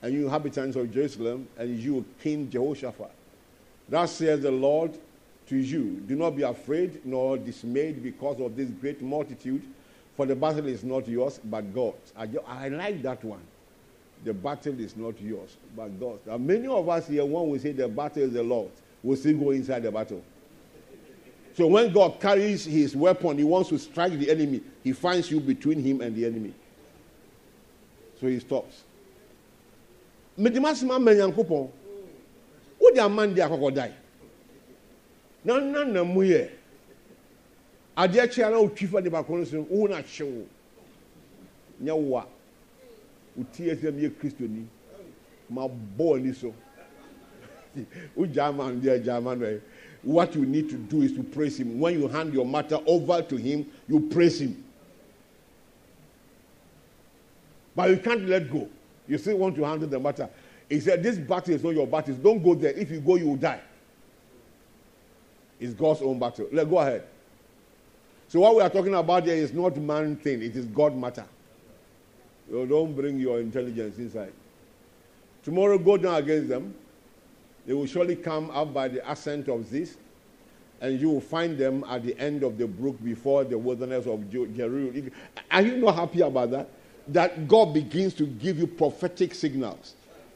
and you inhabitants of Jerusalem, and you, King Jehoshaphat. Thus says the Lord to you, do not be afraid nor dismayed because of this great multitude, for the battle is not yours, but God's." I like that one. The battle is not yours, but God's. Now, many of us here, when we say the battle is the Lord's, we'll still go inside the battle. So when God carries his weapon, he wants to strike the enemy. He finds you between him and the enemy. So he stops. What you need to do is to praise him. When you hand your matter over to him, you praise him. But you can't let go. You still want to handle the matter. He said, this battle is not your battle. Don't go there. If you go, you will die. It's God's own battle. Let's go ahead. So what we are talking about here is not man thing. It is God matter. So don't bring your intelligence inside. Tomorrow, go down against them. They will surely come up by the ascent of this, and you will find them at the end of the brook before the wilderness of Jeruel. Are you not happy about that? That God begins to give you prophetic signals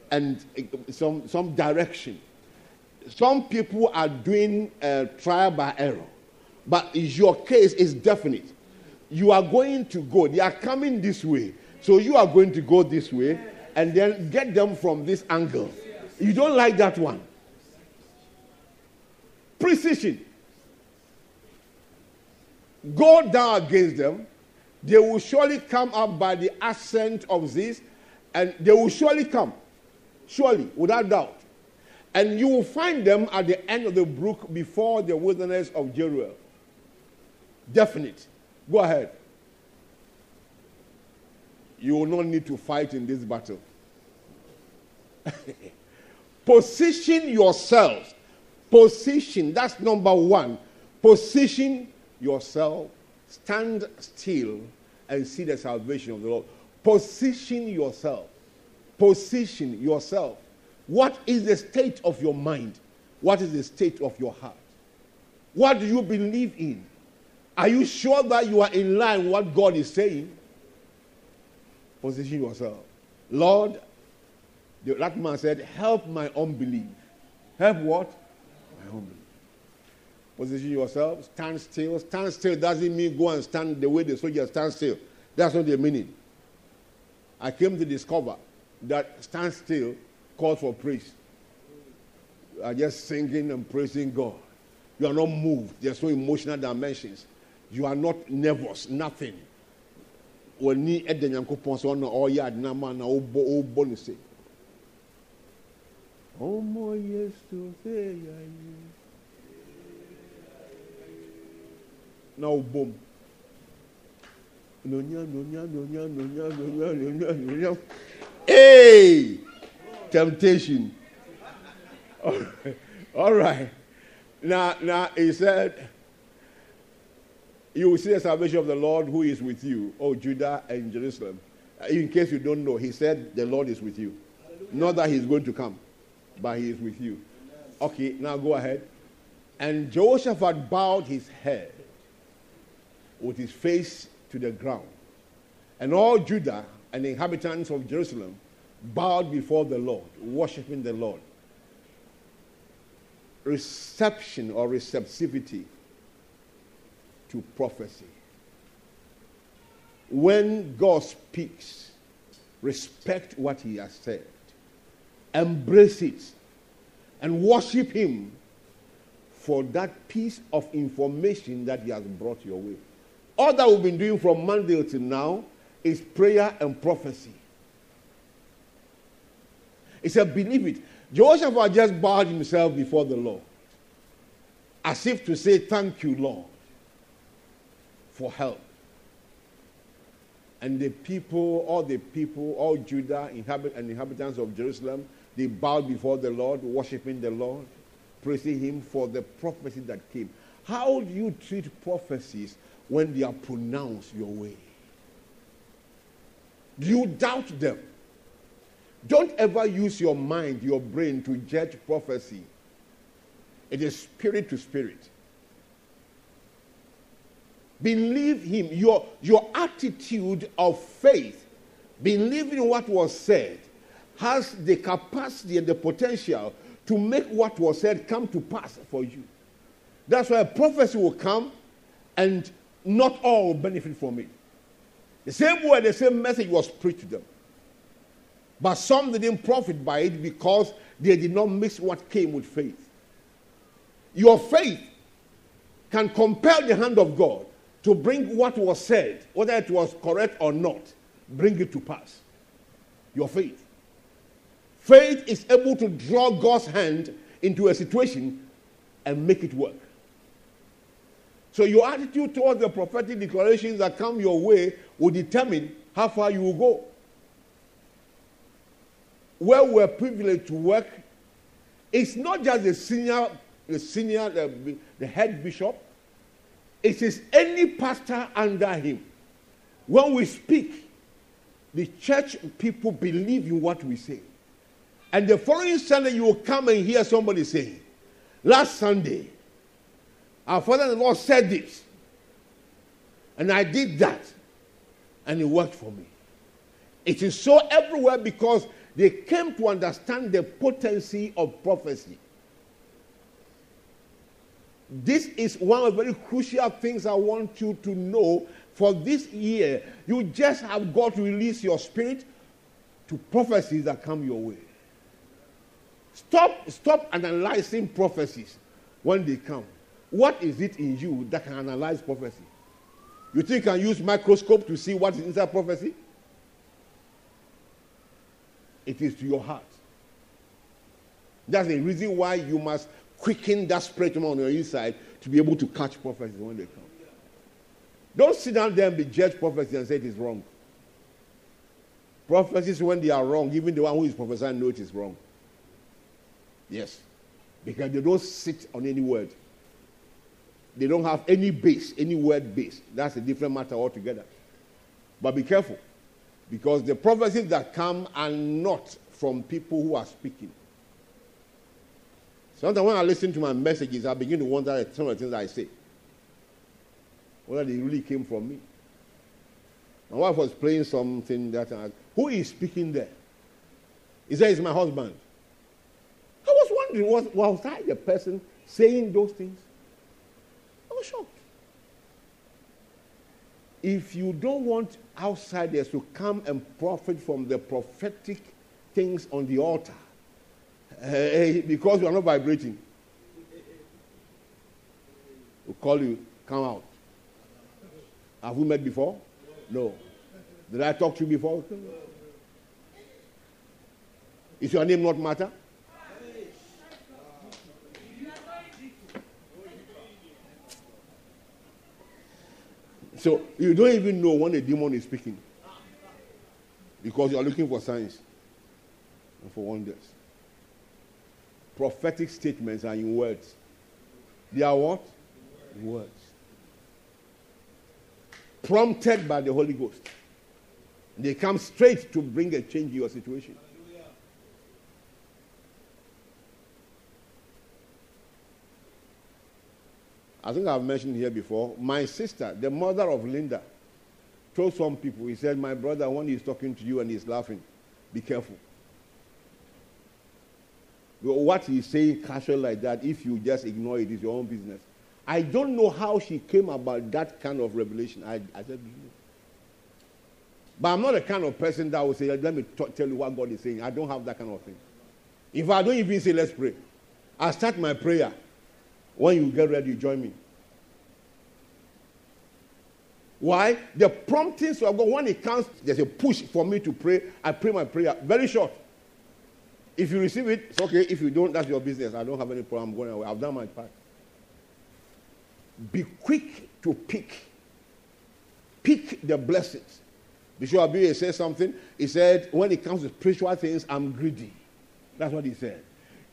and some direction. Some people are doing trial by error, but your case is definite. You are going to go. They are coming this way, so you are going to go this way, and then get them from this angle. You don't like that one. precision. Go down against them. They will surely come up by the ascent of this, and they will surely come, surely, without doubt. And you will find them at the end of the brook before the wilderness of Jeruel. Definite. Go ahead. You will not need to fight in this battle. Position yourselves. Position. That's number one. Position yourself. Stand still and see the salvation of the Lord. Position yourself. Position yourself. What is the state of your mind? What is the state of your heart? What do you believe in? Are you sure that you are in line with what God is saying? Position yourself. Lord, that man said, help my unbelief. Help what? My unbelief. Position yourself. Stand still. Stand still doesn't mean go and stand the way the soldiers stand still. That's not the meaning. I came to discover that stand still calls for praise. You are just singing and praising God. You are not moved. There's no emotional dimensions. You are not nervous. Nothing. Now, boom. Hey! Temptation. All right. Now, he said, you will see the salvation of the Lord who is with you, O Judah and Jerusalem. In case you don't know, he said the Lord is with you. Hallelujah. Not that he's going to come, but he is with you. Okay, now go ahead. And Jehoshaphat bowed his head with his face to the ground. And all Judah and the inhabitants of Jerusalem bowed before the Lord, worshiping the Lord. Reception or receptivity to prophecy. When God speaks, respect what he has said. Embrace it and worship him for that piece of information that he has brought your way. All that we've been doing from Monday till now is prayer and prophecy. He said, believe it. Jehoshaphat just bowed himself before the Lord, as if to say, thank you, Lord, for help. And all Judah and inhabitants of Jerusalem, they bowed before the Lord, worshiping the Lord, praising him for the prophecy that came. How do you treat prophecies when they are pronounced your way? Do you doubt them? Don't ever use your mind, your brain, to judge prophecy. It is spirit to spirit. Believe him. Your attitude of faith, believing what was said, has the capacity and the potential to make what was said come to pass for you. That's why prophecy will come and not all will benefit from it. The same word, the same message was preached to them. But some didn't profit by it because they did not mix what came with faith. Your faith can compel the hand of God to bring what was said, whether it was correct or not, bring it to pass. Your faith. Faith is able to draw God's hand into a situation and make it work. So your attitude towards the prophetic declarations that come your way will determine how far you will go. Where we're privileged to work, it's not just the head bishop. It is any pastor under him. When we speak, the church people believe in what we say. And the following Sunday, you will come and hear somebody saying, last Sunday, our Father in the Lord said this, and I did that, and it worked for me. It is so everywhere because they came to understand the potency of prophecy. This is one of the very crucial things I want you to know for this year. You just have got to release your spirit to prophecies that come your way. Stop analyzing prophecies. when they come. What is it in you that can analyze prophecy? You think you can use microscope to see what is inside prophecy? It is to your heart. That's the reason why you must quicken that spirit on your inside to be able to catch prophecies when they come. Don't sit down there and be judged prophecy and say it is wrong. Prophecies, when they are wrong, even the one who is prophesying knows it is wrong. Yes. Because they don't sit on any word. They don't have any base, any word base. That's a different matter altogether. But be careful. Because the prophecies that come are not from people who are speaking. Sometimes when I listen to my messages, I begin to wonder at some of the things I say. Whether they really came from me. My wife was playing something that I asked, who is speaking there? He said, it's my husband. I was wondering, was I the person saying those things? I was shocked. If you don't want outsiders to come and profit from the prophetic things on the altar, because you are not vibrating, we'll call you, come out. Have we met before? No. Did I talk to you before? No. Is your name not Marta? So you don't even know when a demon is speaking. Because you are looking for signs and for wonders. Prophetic statements are in words. They are what? In words. Prompted by the Holy Ghost. They come straight to bring a change in your situation. Hallelujah. I think I've mentioned here before, my sister, the mother of Linda, told some people, he said, my brother, when he's talking to you and he's laughing, be careful. What he's saying casual like that, if you just ignore it, it's your own business. I don't know how she came about that kind of revelation. I said, no. But I'm not the kind of person that will say, let me tell you what God is saying. I don't have that kind of thing. If I don't even say, let's pray, I start my prayer. When you get ready, you join me. Why? The promptings of God, when it comes, there's a push for me to pray. I pray my prayer. Very short. If you receive it, it's okay. If you don't, that's your business. I don't have any problem going away. I've done my part. Be quick to pick. Pick the blessings. Bishop Wesley said something. He said, when it comes to spiritual things, I'm greedy. That's what he said.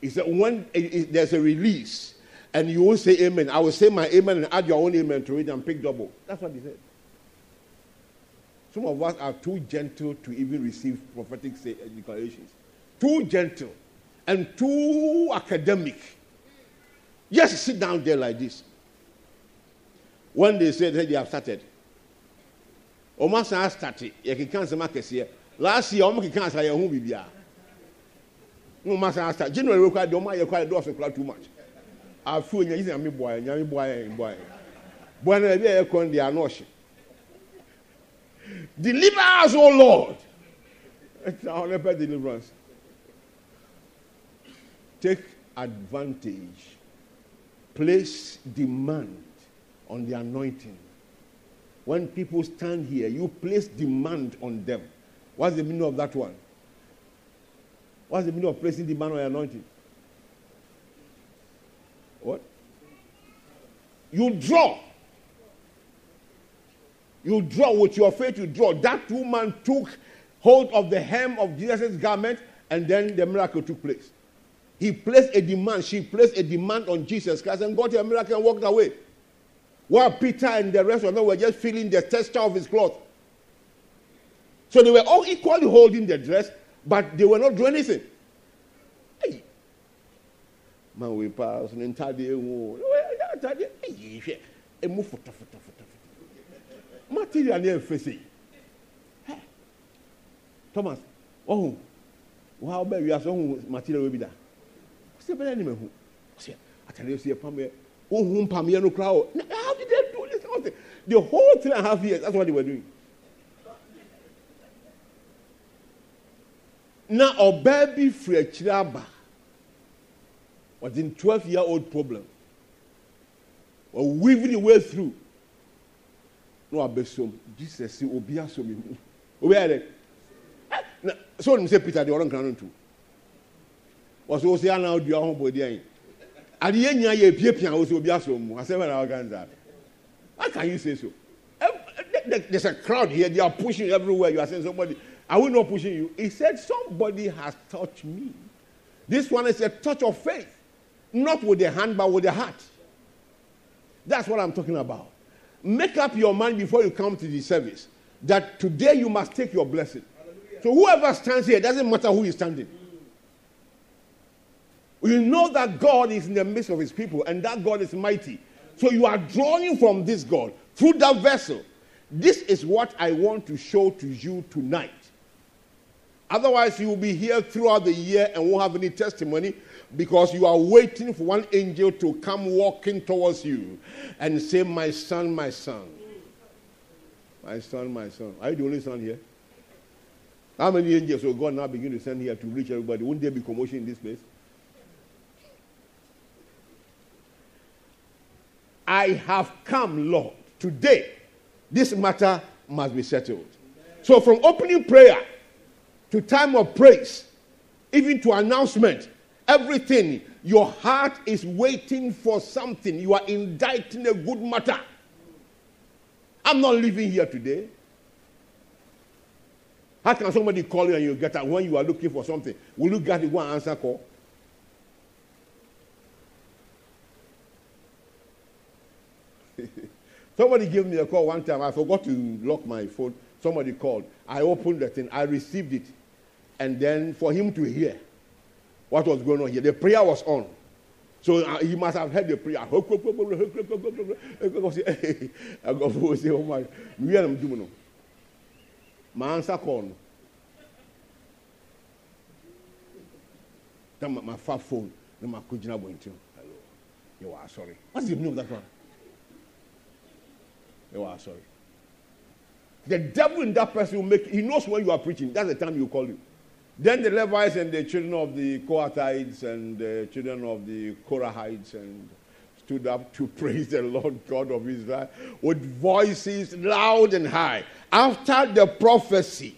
He said, when there's a release and you won't say amen, I will say my amen and add your own amen to it and pick double. That's what he said. Some of us are too gentle to even receive prophetic declarations. Too gentle and too academic. Just sit down there like this. When they say they have started, Omasa has started. You can't say market here. Last year, Omaki can't say who be there. Omasa has started. Generally, we call Doma. You call Dose. You call too much. I feel you. You am boy. You am boy. Boy. Boy, na be you come there no shit. Deliver us, O Lord. It's our never deliverance. Take advantage. Place demand on the anointing. When people stand here, you place demand on them. What's the meaning of that one? What's the meaning of placing demand on the anointing? What? You draw. You draw with your faith, you draw. That woman took hold of the hem of Jesus' garment and then the miracle took place. He placed a demand. She placed a demand on Jesus Christ and got a miracle and walked away. While Peter and the rest of them were just feeling the texture of his cloth. So they were all equally holding the dress, but they were not doing anything. Hey. Man, we pass an entire day. Thomas, oh, how bad we are so material will be there. What's the better anymore? I tell you, see a palm here. How did they do this kind of thing? The whole 3.5 years, that's what they were doing. Now, a baby Frechraba was in 12-year-old problem. or weaving your way through. No, I bet some. Jesus will be a some. So you say Peter, the orange crown too. Was you say now do your own body? At the end, you appear also be a some. I said, "Well, how can that? How can you say so? There's a crowd here. They are pushing everywhere. You are saying somebody. I will not pushing you." He said, "Somebody has touched me." This one is a touch of faith, not with the hand, but with the heart. That's what I'm talking about. Make up your mind before you come to the service that today you must take your blessing. Hallelujah. So whoever stands here, it doesn't matter who is standing. You know that God is in the midst of his people and that God is mighty. So you are drawing from this God through that vessel. This is what I want to show to you tonight. Otherwise, you will be here throughout the year and won't have any testimony because you are waiting for one angel to come walking towards you and say, "My son, my son. My son, my son." Are you the only son here? How many angels will God now begin to send here to reach everybody? Won't there be commotion in this place? "I have come, Lord. Today, this matter must be settled." So from opening prayer to time of praise, even to announcement, everything, your heart is waiting for something. You are indicting a good matter. I'm not leaving here today. How can somebody call you and you get out when you are looking for something? Will you get one answer call? Somebody gave me a call one time. I forgot to lock my phone. Somebody called. I opened the thing. I received it. And then for him to hear what was going on here, the prayer was on. So he must have heard the prayer. My answer call. My fat phone. My Kujina Bonito. Hello. You are sorry. What's the name of that one? You are sorry. The devil in that person will make, he knows when you are preaching. That's the time you call him. Then the Levites and the children of the Kohathites and the children of the Korahites and stood up to praise the Lord God of Israel with voices loud and high. After the prophecy,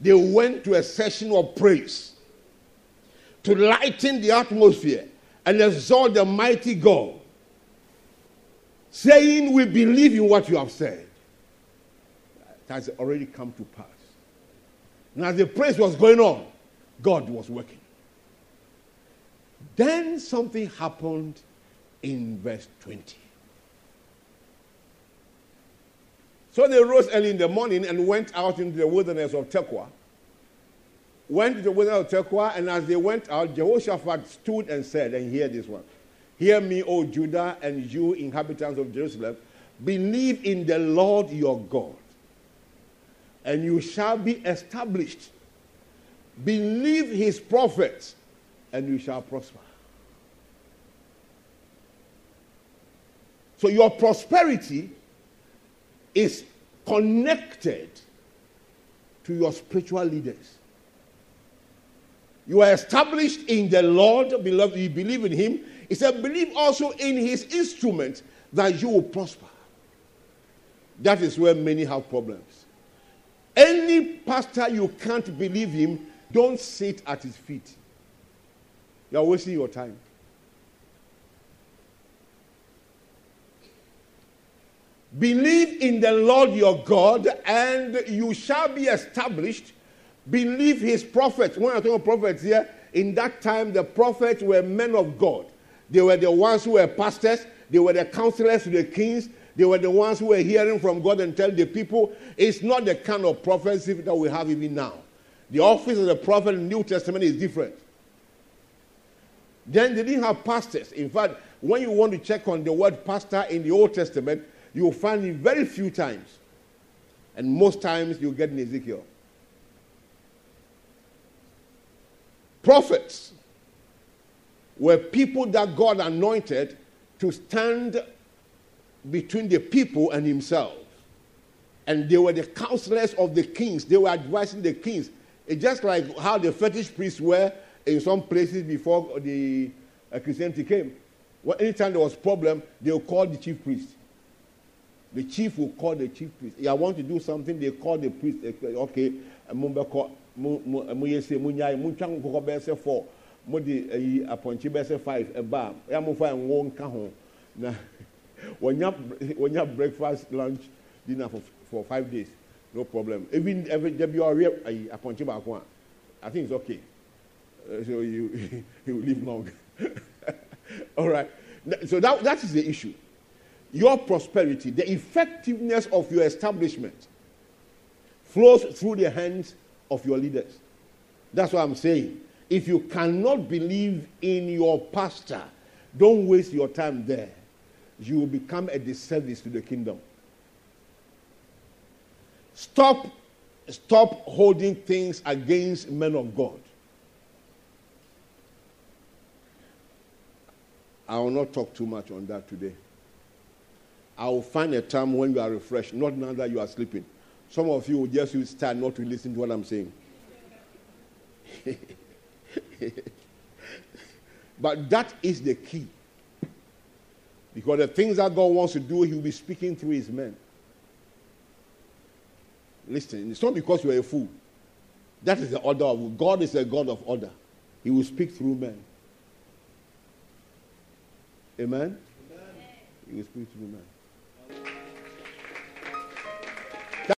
they went to a session of praise to lighten the atmosphere and exalt the mighty God, saying, "We believe in what you have said." Has already come to pass. And as the praise was going on, God was working. Then something happened in verse 20. "So they rose early in the morning and went out into the wilderness of Tekoa. Went to the wilderness of Tekoa, and as they went out, Jehoshaphat stood and said," and hear this one, "Hear me, O Judah, and you inhabitants of Jerusalem, believe in the Lord your God, and you shall be established. Believe his prophets, and you shall prosper." So your prosperity is connected to your spiritual leaders. You are established in the Lord, beloved. You believe in him. He said, "Believe also in his instruments that you will prosper." That is where many have problems. Any pastor you can't believe him, don't sit at his feet. You are wasting your time. "Believe in the Lord your God, and you shall be established. Believe his prophets." When I talk about prophets here, in that time the prophets were men of God. They were the ones who were pastors. They were the counselors to the kings. They were the ones who were hearing from God and telling the people. It's not the kind of prophecy that we have even now. The office of the prophet in the New Testament is different. Then they didn't have pastors. In fact, when you want to check on the word pastor in the Old Testament, you'll find it very few times. And most times you get in Ezekiel. Prophets were people that God anointed to stand between the people and himself. And they were the counselors of the kings. They were advising the kings. It's just like how the fetish priests were in some places before the Christianity came. Well, anytime there was a problem, they would call the chief priest. The chief will call the chief priest. If I want to do something, they call the priest. Okay, when you have breakfast, lunch, dinner for 5 days, no problem. Even if you are appointed back one, I think it's okay. So you will live long. All right. So that is the issue. Your prosperity, the effectiveness of your establishment, flows through the hands of your leaders. That's what I'm saying. If you cannot believe in your pastor, don't waste your time there. You will become a disservice to the kingdom. Stop holding things against men of God. I will not talk too much on that today. I will find a time when you are refreshed, not now that you are sleeping. Some of you will just use time not to listen to what I'm saying. But that is the key. Because the things that God wants to do, He will be speaking through His men. Listen, it's not because you are a fool. That is the order of God. Is a God of order. He will speak through men. Amen? Amen. He will speak through men.